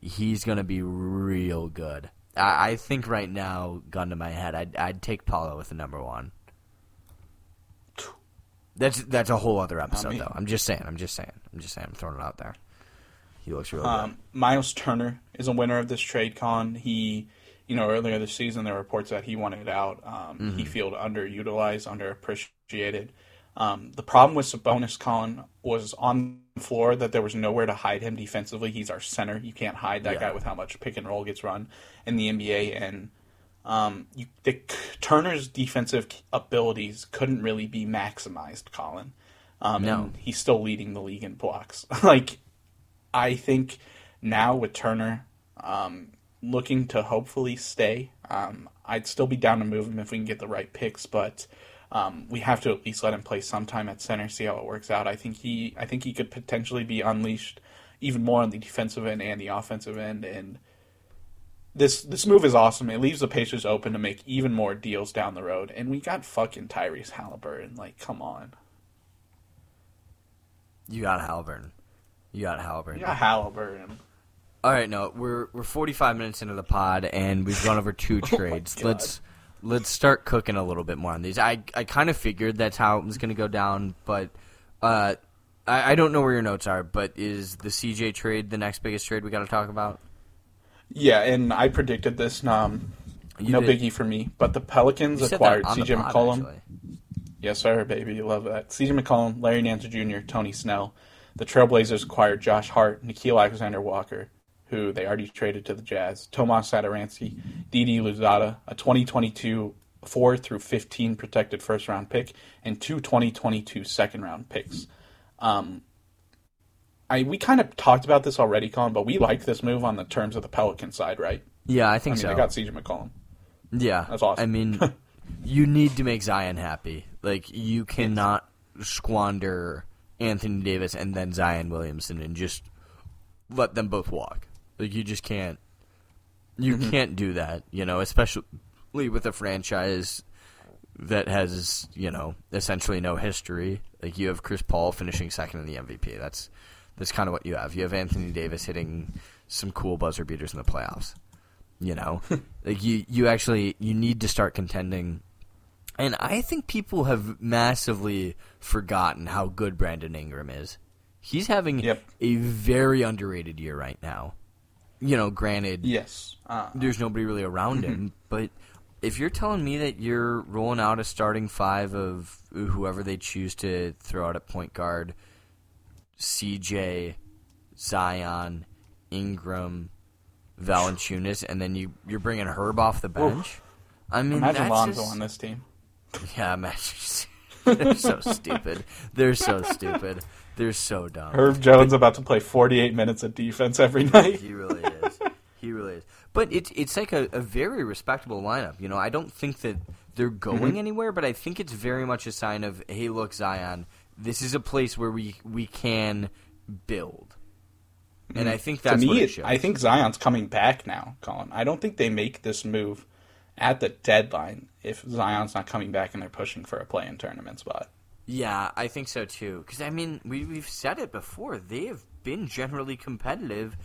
he's going to be real good. I, I think right now, gun to my head, I'd, I'd take Paulo with the number one. That's that's a whole other episode, I mean, though. I'm just saying. I'm just saying. I'm just saying. I'm throwing it out there. He looks really um, good. Miles Turner is a winner of this trade, Con. He... You know, earlier this season, there were reports that he wanted out. Um, mm-hmm. He felt underutilized, underappreciated. Um, the problem with Sabonis, Colin, was on the floor that there was nowhere to hide him defensively. He's our center. You can't hide that yeah. guy with how much pick and roll gets run in the N B A. And um, you, the, Turner's defensive abilities couldn't really be maximized, Colin. Um, no. And he's still leading the league in blocks. Like, I think now with Turner... Um, looking to hopefully stay. Um, I'd still be down to move him if we can get the right picks, but um, we have to at least let him play sometime at center, see how it works out. I think he I think he could potentially be unleashed even more on the defensive end and the offensive end, and this this move is awesome. It leaves the Pacers open to make even more deals down the road, and we got fucking Tyrese Haliburton. Like, come on. You got Haliburton. You got Haliburton. You got Haliburton. All right, no, we're we're forty-five minutes into the pod, and we've gone over two trades. Oh let's let's start cooking a little bit more on these. I, I kind of figured that's how it was going to go down, but uh, I, I don't know where your notes are, but is the C J trade the next biggest trade we got to talk about? Yeah, and I predicted this. Um, no did. Biggie for me, but the Pelicans acquired C J McCollum. Actually. Yes, sir, baby. Love that. C J McCollum, Larry Nance Junior, Tony Snell. The Trailblazers acquired Josh Hart, Nickeil Alexander-Walker, who they already traded to the Jazz, Tomas Satoransky, Didi Luzada, a twenty twenty-two four through fifteen protected first-round pick, and two twenty twenty-two second-round picks. Um, I We kind of talked about this already, Colin, but we like this move on the terms of the Pelican side, right? Yeah, I think I mean, so. They got C J McCollum. Yeah. That's awesome. I mean, you need to make Zion happy. Like, you cannot yes. squander Anthony Davis and then Zion Williamson and just let them both walk. Like, you just can't, you mm-hmm. can't do that, you know, especially with a franchise that has, you know, essentially no history. Like, you have Chris Paul finishing second in the M V P. That's that's kind of what you have. You have Anthony Davis hitting some cool buzzer beaters in the playoffs, you know. Like, you, you actually, you need to start contending. And I think people have massively forgotten how good Brandon Ingram is. He's having yep. a very underrated year right now. You know, granted, yes. uh, there's nobody really around him, but if you're telling me that you're rolling out a starting five of whoever they choose to throw out at point guard, C J, Zion, Ingram, Valanciunas, and then you, you're bringing Herb off the bench? Whoa. I mean, imagine Lonzo just... on this team. Yeah, imagine. They're so stupid. They're so stupid. They're so dumb. Herb Jones but, about to play forty-eight minutes of defense every night. He really is. He really is. But it's it's like a, a very respectable lineup. You know, I don't think that they're going mm-hmm. anywhere, but I think it's very much a sign of, hey, look, Zion, this is a place where we, we can build. And I think that's to me, what it shows. I think Zion's coming back now, Colin. I don't think they make this move at the deadline if Zion's not coming back and they're pushing for a play-in tournament spot. Yeah, I think so too. Because, I mean, we, we've said it before. They have been generally competitive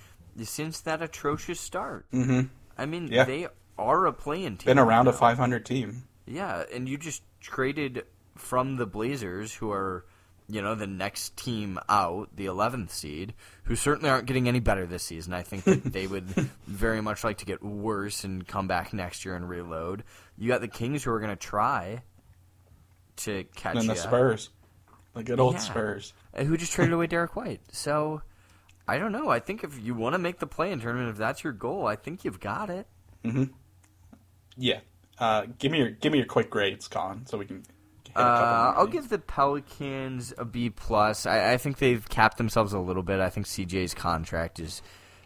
since that atrocious start. Mm-hmm. I mean, yeah. They are a play-in team. Been around a five hundred team. Yeah, and you just traded from the Blazers, who are... you know, the next team out, the eleventh seed, who certainly aren't getting any better this season. I think that they would very much like to get worse and come back next year and reload. You got the Kings who are going to try to catch you. And the ya. Spurs. The good old yeah. Spurs. And who just traded away Derrick White. So, I don't know. I think if you want to make the play-in tournament, if that's your goal, I think you've got it. Mm-hmm. Yeah. Uh, give me your give me your quick grades, Colin, so we can... Uh, I'll give the Pelicans a B plus. I, I think they've capped themselves a little bit. I think C J's contract is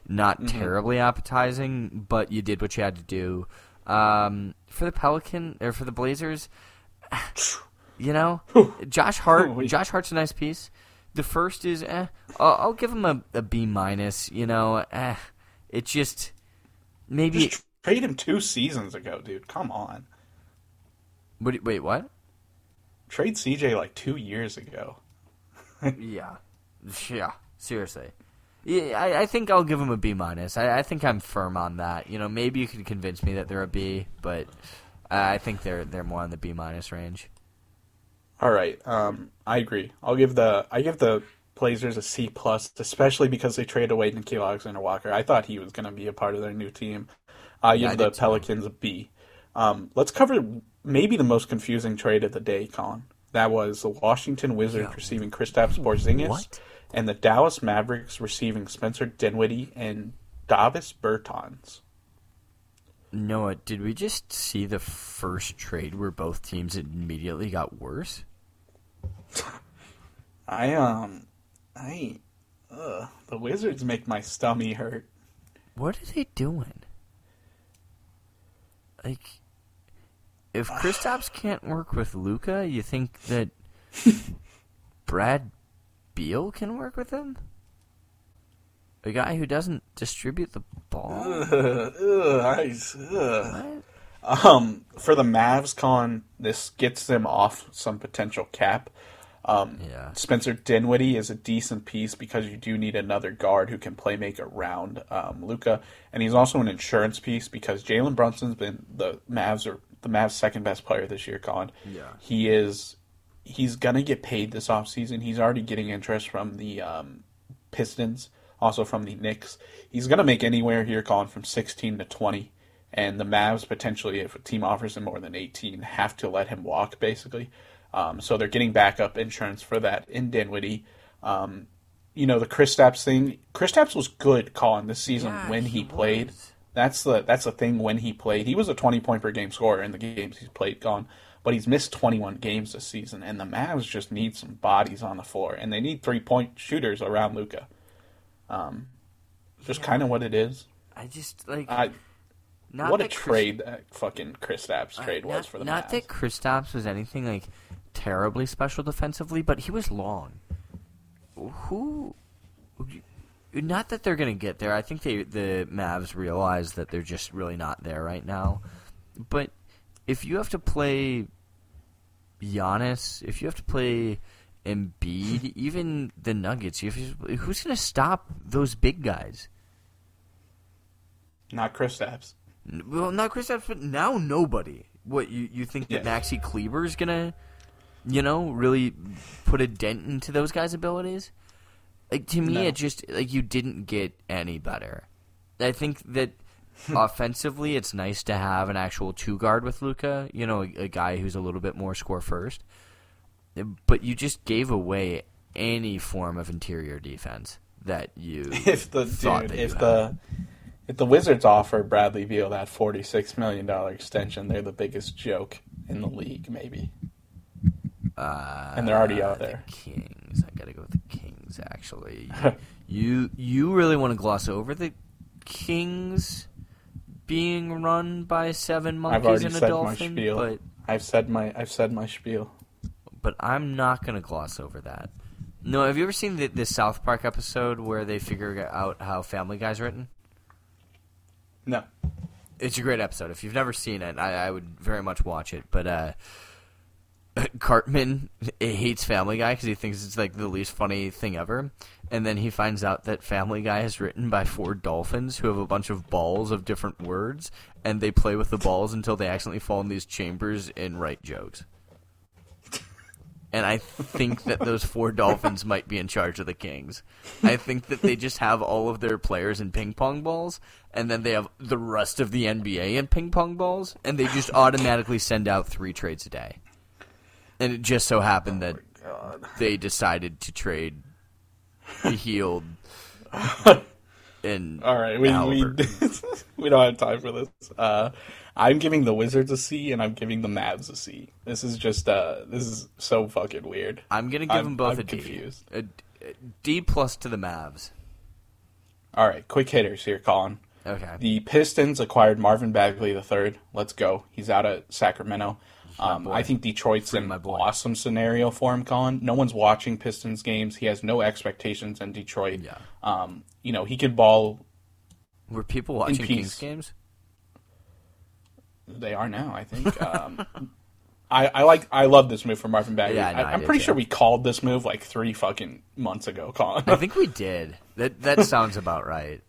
not mm-hmm. terribly appetizing, but you did what you had to do. Um, for the Pelican or for the Blazers, you know, Josh Hart. Josh Hart's a nice piece. The first is, eh, I'll, I'll give him a, a B-, you know. Eh, it just maybe... Just trade him two seasons ago, dude. Come on. Wait, wait what? Trade C J like two years ago. yeah. Yeah. Seriously. Yeah, I, I think I'll give him a B minus. I, I think I'm firm on that. You know, maybe you can convince me that they're a B, but I think they're they're more on the B minus range. All right. Um, I agree. I'll give the I give the Blazers a C plus, especially because they traded away Nickeil Alexander-Walker. I thought he was going to be a part of their new team. I give yeah, I the Pelicans so. a B. Um, let's cover maybe the most confusing trade of the day, Colin. That was the Washington Wizards yeah. receiving Kristaps Porzingis what? and the Dallas Mavericks receiving Spencer Dinwiddie and Davis Bertans. Noah, did we just see the first trade where both teams immediately got worse? I, um... I... Ugh, the Wizards make my stomach hurt. What are they doing? Like... If Kristaps can't work with Luka, you think that Brad Beal can work with him? A guy who doesn't distribute the ball? Ugh, ugh, nice, ugh. What? Um, for the Mavs, Colin, this gets them off some potential cap. Um, yeah. Spencer Dinwiddie is a decent piece because you do need another guard who can play make around um, Luka. And he's also an insurance piece because Jalen Brunson's been the Mavs are the Mavs' second best player this year, Colin. Yeah. He is he's gonna get paid this offseason. He's already getting interest from the um, Pistons, also from the Knicks. He's gonna make anywhere here, Colin, from sixteen to twenty. And the Mavs potentially, if a team offers him more than eighteen, have to let him walk basically. Um, so they're getting backup insurance for that in Dinwiddie. Um, you know, the Kristaps thing. Kristaps was good, Colin, this season yeah, when he, he played. Was. That's the that's the thing when he played. He was a twenty-point-per-game scorer in the games he's played, Colin. But he's missed twenty-one games this season, and the Mavs just need some bodies on the floor. And they need three-point shooters around Luka. Um, just yeah, kind of what it is. I just, like... I, not what a Chris, trade that fucking Kristaps trade uh, not, was for the not Mavs. Not that Kristaps was anything, like... terribly special defensively, but he was long. Who? Not that they're going to get there. I think they the Mavs realize that they're just really not there right now. But if you have to play Giannis, if you have to play Embiid, even the Nuggets, if you, who's going to stop those big guys? Not Kristaps. Well, not Kristaps, but now nobody. What, you, you think that yeah. Maxie Kleber is going to... you know, really put a dent into those guys' abilities? Like, to me, no. it just, like, you didn't get any better. I think that offensively, it's nice to have an actual two-guard with Luka, you know, a, a guy who's a little bit more score-first. But you just gave away any form of interior defense that you if the, thought dude, that if you the, had. If the Wizards offer Bradley Beal that forty-six million dollars extension, they're the biggest joke in the league, maybe. Uh, and they're already out there. The Kings. I gotta go with the Kings. Actually, you you really want to gloss over the Kings being run by seven monkeys and a dolphin? But I've said my I've said my spiel. But I'm not gonna gloss over that. No, have you ever seen the, this South Park episode where they figure out how Family Guy's written? No. It's a great episode. If you've never seen it, I, I would very much watch it. But uh, Cartman hates Family Guy because he thinks it's like the least funny thing ever. And then he finds out that Family Guy is written by four dolphins who have a bunch of balls of different words, and they play with the balls until they accidentally fall in these chambers and write jokes. And I think that those four dolphins might be in charge of the Kings. I think that they just have all of their players in ping pong balls, and then they have the rest of the N B A in ping pong balls, and they just automatically send out three trades a day. And it just so happened that oh they decided to trade Hield and all right, we we, we don't have time for this. Uh, I'm giving the Wizards a C, and I'm giving the Mavs a C. This is just uh, this is so fucking weird. I'm gonna give I'm, them both I'm a confused. D, a D plus to the Mavs. All right, quick hitters here, Colin. Okay. The Pistons acquired Marvin Bagley the third. Let's go. He's out of Sacramento. Um, I think Detroit's in an awesome scenario for him, Colin. No one's watching Pistons games. He has no expectations in Detroit. Yeah. Um, you know, he could ball. Were people watching Kings games? They are now, I think. Um, I, I like. I love this move from Marvin Bagley. Yeah, no, I, I'm I did, pretty yeah. sure we called this move like three fucking months ago, Colin. I think we did. That that sounds about right.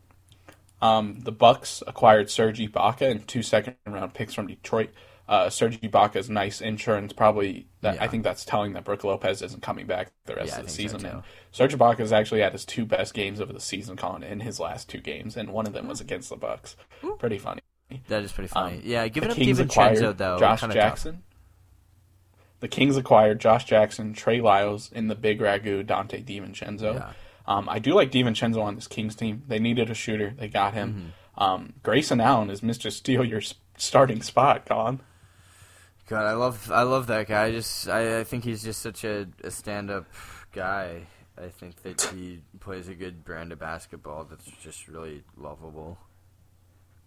Um, the Bucks acquired Serge Ibaka and two second-round picks from Detroit. Uh, Serge Ibaka's nice insurance, probably. That, yeah. I think that's telling that Brooke Lopez isn't coming back the rest yeah, of the season. So and Serge Ibaka's actually had his two best games of the season, Colin, in his last two games, and one of them was against the Bucks. Ooh. Pretty funny. That is pretty funny. Um, yeah, give it up to Vincenzo, though. Josh Jackson. Tough. The Kings acquired Josh Jackson, Trey Lyles, and the big ragu Dante DiVincenzo. Yeah. Um, I do like DiVincenzo on this Kings team. They needed a shooter. They got him. Mm-hmm. Um, Grayson Allen is Mister Steal Your Starting Spot, Colin. God, I love I love that guy. I just I, I think he's just such a, a stand-up guy. I think that he plays a good brand of basketball that's just really lovable.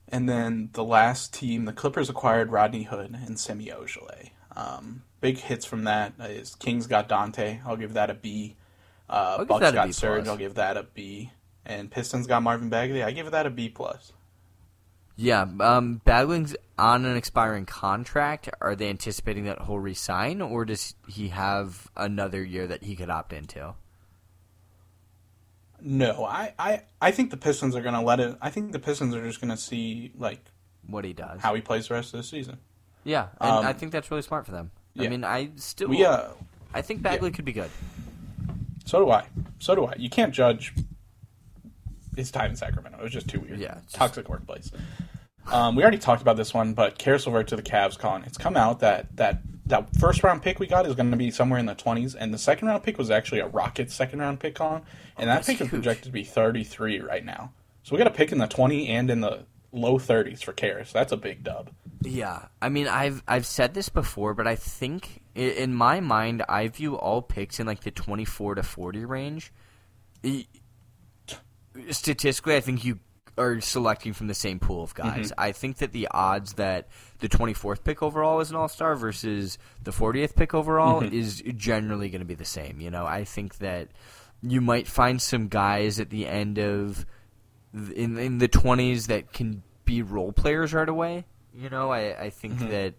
And then the last team, the Clippers acquired Rodney Hood and Semi Ojeleye. Um, big hits from that is Kings got Dante. I'll give that a B. Uh, Bucks got Serge. I'll give that a B. And Pistons got Marvin Bagley. I give that a B plus. Yeah, um, Bagley's on an expiring contract. Are they anticipating that he'll resign, or does he have another year that he could opt into? No, I, I, I think the Pistons are going to let it. I think the Pistons are just going to see like what he does, how he plays the rest of the season. Yeah, and um, I think that's really smart for them. Yeah. I mean, I still, we, uh, I think Bagley yeah. could be good. So do I. So do I. You can't judge his time in Sacramento. It was just too weird. Yeah, just... toxic workplace. Um, we already talked about this one, but Karis LeVert to the Cavs, Colin. It's come out that that, that first-round pick we got is going to be somewhere in the twenties, and the second-round pick was actually a Rockets second-round pick, Colin, and oh, that pick huge. is projected to be thirty-three right now. So we got a pick in the twenty and in the low thirties for Karis. That's a big dub. Yeah. I mean, I've I've said this before, but I think in my mind I view all picks in like the twenty-four to forty range. Statistically, I think you – are selecting from the same pool of guys. Mm-hmm. I think that the odds that the twenty-fourth pick overall is an all-star versus the fortieth pick overall mm-hmm. is generally going to be the same. You know, I think that you might find some guys at the end of in in the twenties that can be role players right away. You know, I, I think mm-hmm. that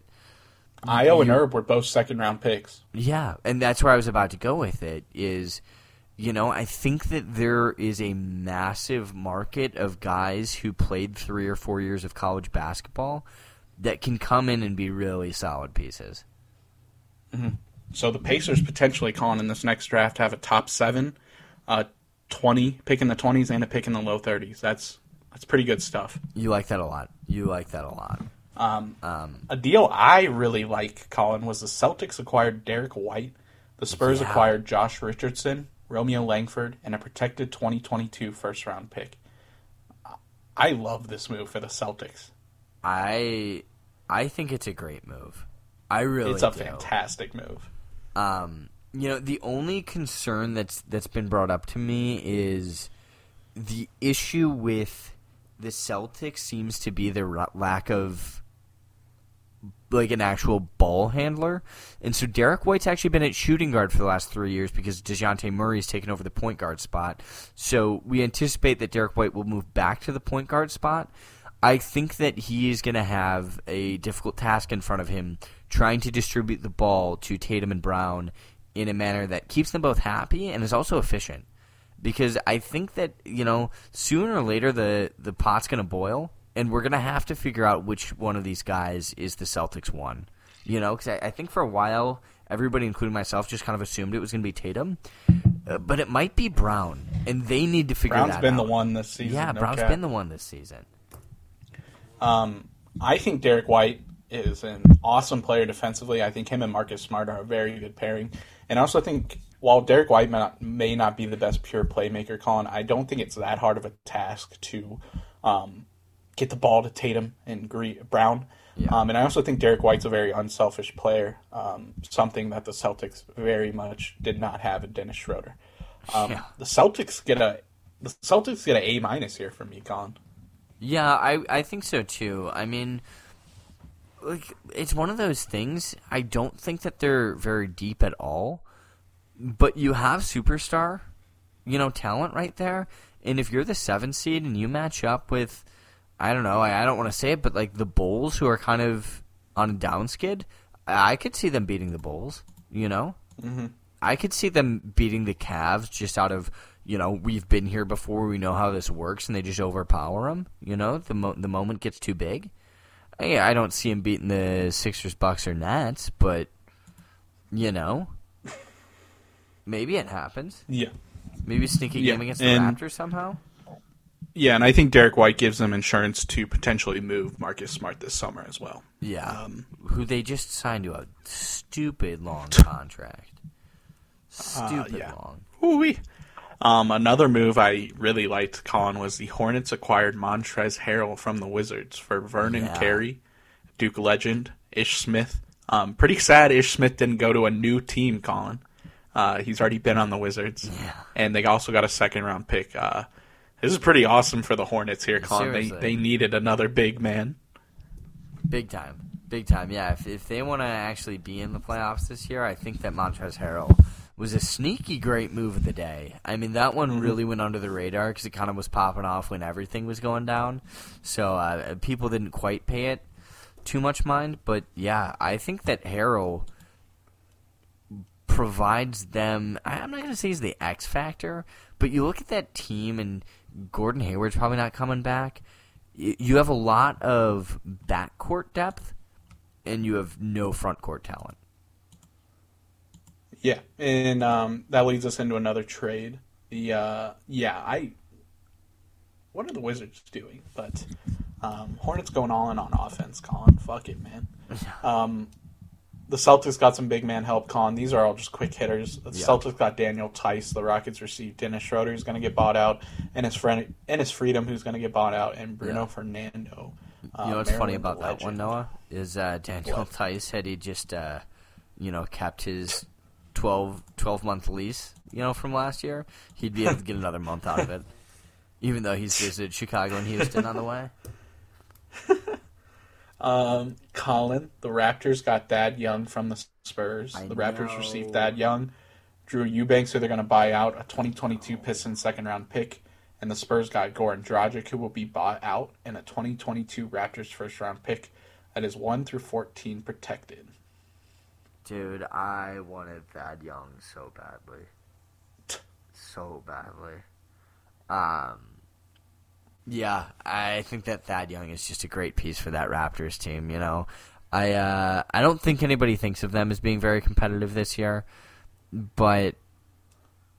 Ayo and Herb were both second-round picks. Yeah, and that's where I was about to go with it is – you know, I think that there is a massive market of guys who played three or four years of college basketball that can come in and be really solid pieces. Mm-hmm. So the Pacers potentially, Colin, in this next draft have a top seven, uh, twenty pick in the twenties, and a pick in the low thirties. That's that's pretty good stuff. You like that a lot. You like that a lot. Um, um, a deal I really like, Colin, was the Celtics acquired Derrick White. The Spurs yeah. acquired Josh Richardson, Romeo Langford, and a protected twenty twenty-two first-round pick. I love this move for the Celtics. I I think it's a great move. I really It's a do. fantastic move. Um, you know, the only concern that's that's been brought up to me is the issue with the Celtics seems to be their lack of like an actual ball handler. And so Derrick White's actually been at shooting guard for the last three years because DeJounte Murray's taken over the point guard spot. So we anticipate that Derrick White will move back to the point guard spot. I think that he is going to have a difficult task in front of him trying to distribute the ball to Tatum and Brown in a manner that keeps them both happy and is also efficient. Because I think that, you know, sooner or later the, the pot's going to boil, and we're going to have to figure out which one of these guys is the Celtics one. You know, because I, I think for a while, everybody, including myself, just kind of assumed it was going to be Tatum. Uh, but it might be Brown, and they need to figure Brown's that out. Brown's been the one this season. Yeah, no Brown's cap. been the one this season. Um, I think Derrick White is an awesome player defensively. I think him and Marcus Smart are a very good pairing. And I also think while Derrick White may not, may not be the best pure playmaker, Colin, I don't think it's that hard of a task to um, get the ball to Tatum and Gre- Brown. Yeah. Um, and I also think Derrick White's a very unselfish player, um, something that the Celtics very much did not have in Dennis Schroeder. Um, yeah. The Celtics get a the Celtics get an A minus here from me, Colin. Yeah, I, I think so, too. I mean, like, it's one of those things. I don't think that they're very deep at all, but you have superstar, you know, talent right there. And if you're the seventh seed and you match up with, I don't know, I, I don't want to say it, but, like, the Bulls, who are kind of on a downskid, I could see them beating the Bulls, you know? Mm-hmm. I could see them beating the Cavs just out of, you know, we've been here before, we know how this works, and they just overpower them. You know, the mo- the moment gets too big. I, I don't see him beating the Sixers, Bucks, or Nets, but, you know, maybe it happens. Yeah. Maybe a sneaky yeah. game against the and, Raptors somehow. Yeah, and I think Derrick White gives them insurance to potentially move Marcus Smart this summer as well. Yeah, um, who they just signed to a stupid long contract. Stupid uh, yeah. long. Ooh-wee. Um, another move I really liked, Colin, was the Hornets acquired Montrezl Harrell from the Wizards for Vernon yeah. Carey, Duke legend, Ish Smith. Um, pretty sad Ish Smith didn't go to a new team, Colin. Uh, he's already been on the Wizards. Yeah. And they also got a second-round pick. Uh, this is pretty awesome for the Hornets here, Colin. They, they needed another big man. Big time. Big time, yeah. If, if they want to actually be in the playoffs this year, I think that Montrezl Harrell was a sneaky great move of the day. I mean, that one really went under the radar because it kind of was popping off when everything was going down. So uh, people didn't quite pay it too much mind. But, yeah, I think that Harrell provides them – I'm not going to say he's the X factor, but you look at that team and Gordon Hayward's probably not coming back. You have a lot of backcourt depth and you have no frontcourt talent. Yeah, and um, that leads us into another trade. The uh, yeah, I. What are the Wizards doing? But um, Hornets going all in on offense, Colin. Fuck it, man. Um, the Celtics got some big man help, Colin. These are all just quick hitters. The yeah. Celtics got Daniel Tice. The Rockets received Dennis Schroeder, who's going to get bought out, and his friend Ennis Freedom, who's going to get bought out, and Bruno yeah. Fernando. Uh, you know what's Maryland funny about that one, Noah, is uh, Daniel what? Tice had he just uh, you know kept his twelve, twelve-month lease, you know, from last year, he'd be able to get another month out of it, even though he's visited Chicago and Houston on the way. Um, Colin, the Raptors got Thad Young from the Spurs. I the Raptors know. received Thad Young, Drew Eubanks, who they're going to buy out, a twenty twenty-two Pistons second-round pick, and the Spurs got Goran Dragic, who will be bought out, and a twenty twenty-two Raptors first-round pick that is one through fourteen protected. Dude, I wanted Thad Young so badly. So badly. Um, yeah, I think that Thad Young is just a great piece for that Raptors team, you know. I uh, I don't think anybody thinks of them as being very competitive this year, but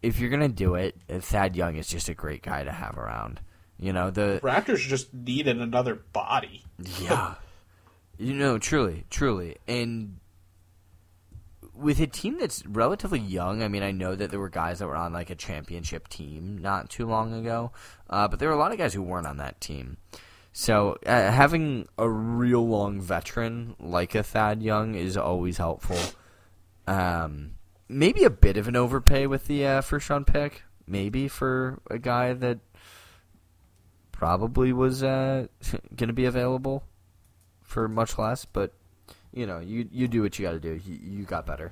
if you're going to do it, Thad Young is just a great guy to have around. You know, the Raptors just needed another body. Yeah. You know, truly, truly. And with a team that's relatively young, I mean, I know that there were guys that were on, like, a championship team not too long ago, uh, but there were a lot of guys who weren't on that team. So uh, having a real long veteran like a Thad Young is always helpful. Um, maybe a bit of an overpay with the uh, first-round pick, maybe for a guy that probably was uh, going to be available for much less, but you know, you you do what you got to do. You, you got better.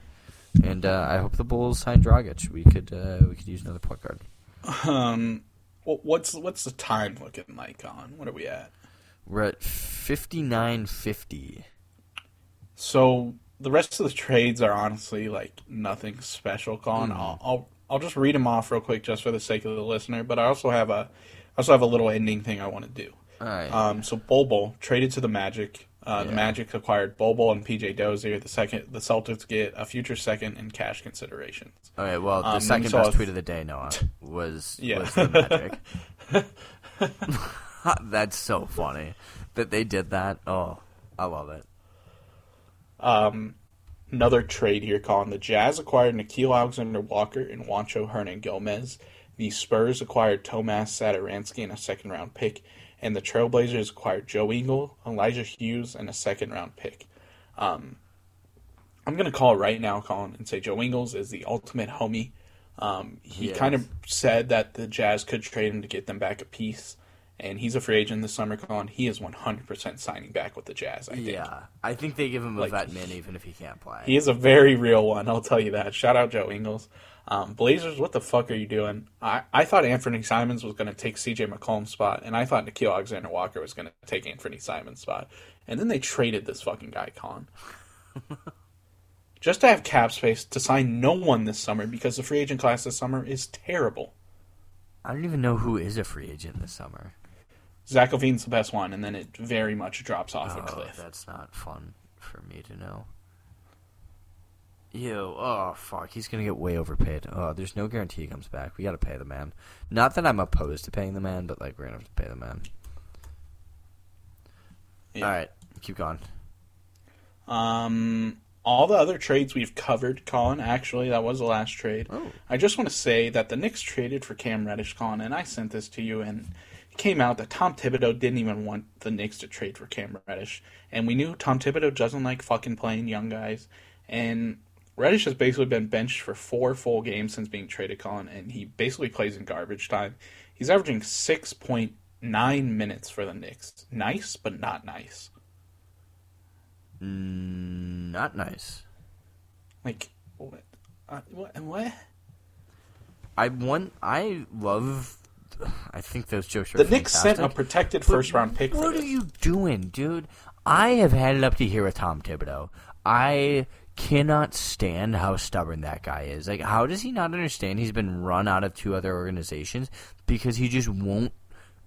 And uh, I hope the Bulls sign Dragic. We could uh, we could use another point guard. Um, what's what's the time looking like, Colin? What are we at? We're at fifty-nine fifty. So the rest of the trades are honestly like nothing special, Colin. Mm. I'll, I'll I'll just read them off real quick just for the sake of the listener. But I also have a I also have a little ending thing I want to do. All right. Um, so Bol Bol traded to the Magic. Uh, yeah. The Magic acquired Bol Bol and P J Dozier. The second, the Celtics get a future second and cash considerations. All right. Well, the um, second so best was... tweet of the day, Noah, was yeah. was the Magic. That's so funny that they did that. Oh, I love it. Um, another trade here, Colin. The Jazz acquired Nickeil Alexander-Walker and Juancho Hernan-Gomez. The Spurs acquired Tomas Satoransky and a second-round pick. And the Trailblazers acquired Joe Ingles, Elijah Hughes, and a second-round pick. Um, I'm going to call right now, Colin, and say Joe Ingles is the ultimate homie. Um, he yes. kind of said that the Jazz could trade him to get them back a piece. And he's a free agent this summer, Colin. He is one hundred percent signing back with the Jazz, I think. Yeah, I think they give him a like, vet min even if he can't play. He is a very real one, I'll tell you that. Shout out Joe Ingles. Um, Blazers, what the fuck are you doing? I, I thought Anthony Simons was going to take C J McCollum's spot, and I thought Nickeil Alexander-Walker was going to take Anthony Simons' spot. And then they traded this fucking guy, Colin. Just to have cap space to sign no one this summer because the free agent class this summer is terrible. I don't even know who is a free agent this summer. Zach LaVine's the best one, and then it very much drops off oh, a cliff. That's not fun for me to know. Ew, oh, fuck, he's going to get way overpaid. Oh, there's no guarantee he comes back. We got to pay the man. Not that I'm opposed to paying the man, but, like, we're going to have to pay the man. Yeah. All right, keep going. Um... All the other trades we've covered, Colin, actually, that was the last trade. Oh. I just want to say that the Knicks traded for Cam Reddish, Colin, and I sent this to you, and it came out that Tom Thibodeau didn't even want the Knicks to trade for Cam Reddish. And we knew Tom Thibodeau doesn't like fucking playing young guys. And Reddish has basically been benched for four full games since being traded, Colin, and he basically plays in garbage time. He's averaging six point nine minutes for the Knicks. Nice, but not nice. Not nice. Like what? Uh, what? What? I want. I love. I think those jokes are. The Knicks fantastic. sent a protected but first round pick. What for are this. you doing, dude? I have had it up to here with Tom Thibodeau. I cannot stand how stubborn that guy is. Like, how does he not understand? He's been run out of two other organizations because he just won't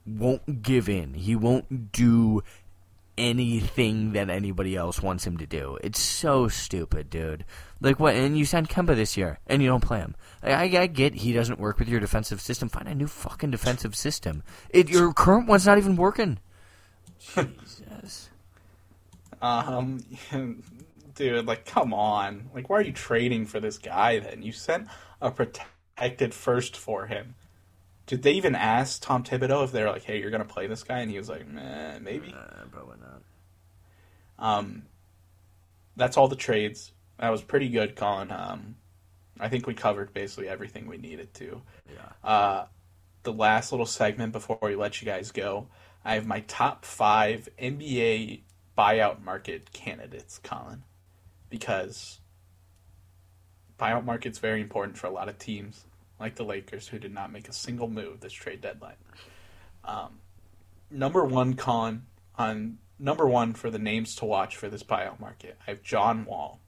won't give in. He won't do anything that anybody else wants him to do. It's so stupid, dude. Like, what? And you signed Kemba this year, and you don't play him. I, I get he doesn't work with your defensive system. Find a new fucking defensive system. It, your current one's not even working. Jesus. Um, dude, like, come on. Like, why are you trading for this guy, then? You sent a protected first for him. Did they even ask Tom Thibodeau if they were like, hey, you're going to play this guy? And he was like, meh, maybe. Uh, probably not. Um, that's all the trades. That was pretty good, Colin. Um, I think we covered basically everything we needed to. Yeah. Uh, the last little segment before we let you guys go, I have my top five N B A buyout market candidates, Colin, because buyout market's very important for a lot of teams, like the Lakers, who did not make a single move this trade deadline. Um, number one, Colin, on number one for the names to watch for this buyout market, I have John Wall.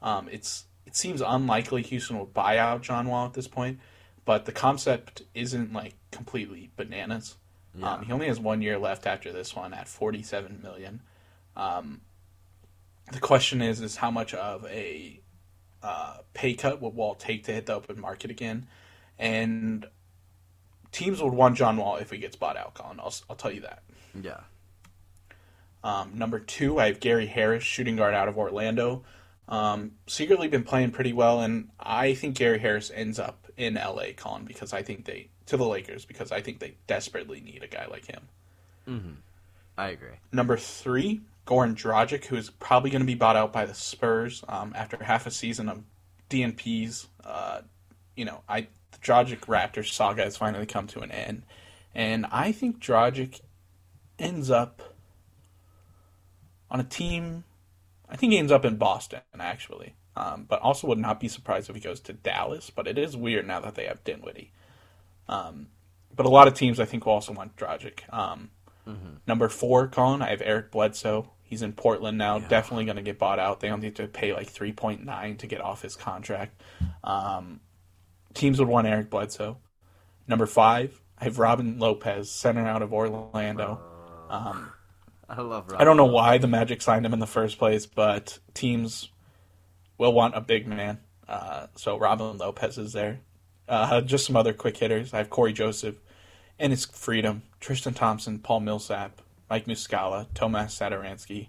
Um, it's it seems unlikely Houston will buy out John Wall at this point, but the concept isn't like completely bananas. Yeah. Um, he only has one year left after this one at forty-seven million dollars. Um, the question is, is how much of a Uh, pay cut would Wall take to hit the open market again, and teams would want John Wall if he gets bought out, Colin. I'll, I'll tell you that. Yeah. Um, number two, I have Gary Harris, shooting guard out of Orlando. Um, secretly been playing pretty well, and I think Gary Harris ends up in L A, Colin, because I think they to the Lakers because I think they desperately need a guy like him. Mm-hmm. I agree. Number three, Goran Dragic, who is probably going to be bought out by the Spurs um, after half a season of D N Ps. Uh, you know, I, the Dragic Raptors saga has finally come to an end. And I think Dragic ends up on a team I think he ends up in Boston, actually. Um, but also would not be surprised if he goes to Dallas. But it is weird now that they have Dinwiddie. Um, but a lot of teams, I think, will also want Dragic. Um, mm-hmm. Number four, Colin, I have Eric Bledsoe. He's in Portland now. Yeah. Definitely going to get bought out. They only have to pay like three point nine to get off his contract. Um, teams would want Eric Bledsoe. Number five, I have Robin Lopez, center out of Orlando. Um, I love Robin. I don't know why the Magic signed him in the first place, but teams will want a big man. Uh, so Robin Lopez is there. Uh, just some other quick hitters. I have Corey Joseph, Enes Freedom, Tristan Thompson, Paul Millsap, Mike Muscala, Tomas Satoransky,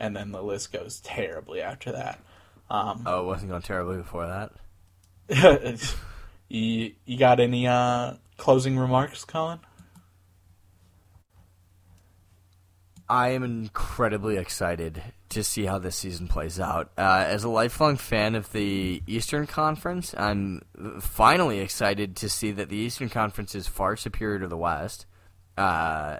and then the list goes terribly after that. Um, oh, it wasn't going terribly before that? you, you got any uh, closing remarks, Colin? I am incredibly excited to see how this season plays out. Uh, as a lifelong fan of the Eastern Conference, I'm finally excited to see that the Eastern Conference is far superior to the West. Uh,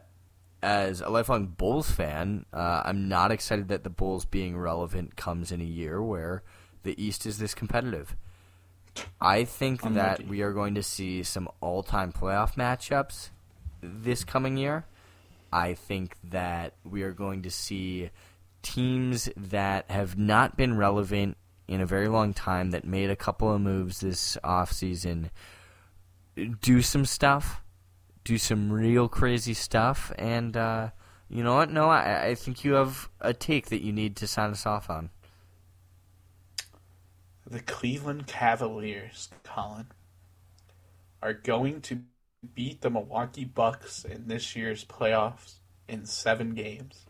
as a lifelong Bulls fan, uh, I'm not excited that the Bulls being relevant comes in a year where the East is this competitive. I think I'm that ready. We are going to see some all-time playoff matchups this coming year. I think that we are going to see teams that have not been relevant in a very long time that made a couple of moves this offseason do some stuff, do some real crazy stuff, and uh, you know what? No, I, I think you have a take that you need to sign us off on. The Cleveland Cavaliers, Colin, are going to beat the Milwaukee Bucks in this year's playoffs in seven games.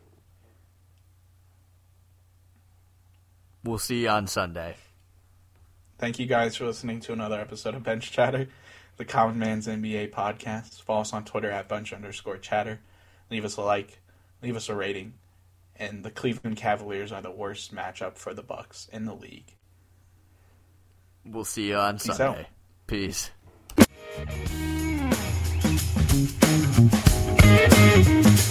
We'll see you on Sunday. Thank you guys for listening to another episode of Bench Chatter, the Common Man's N B A podcast. Follow us on Twitter at bunch underscore chatter. Leave us a like, leave us a rating, and the Cleveland Cavaliers are the worst matchup for the Bucks in the league. We'll see you on Peace Sunday. Out. Peace. We'll be right back.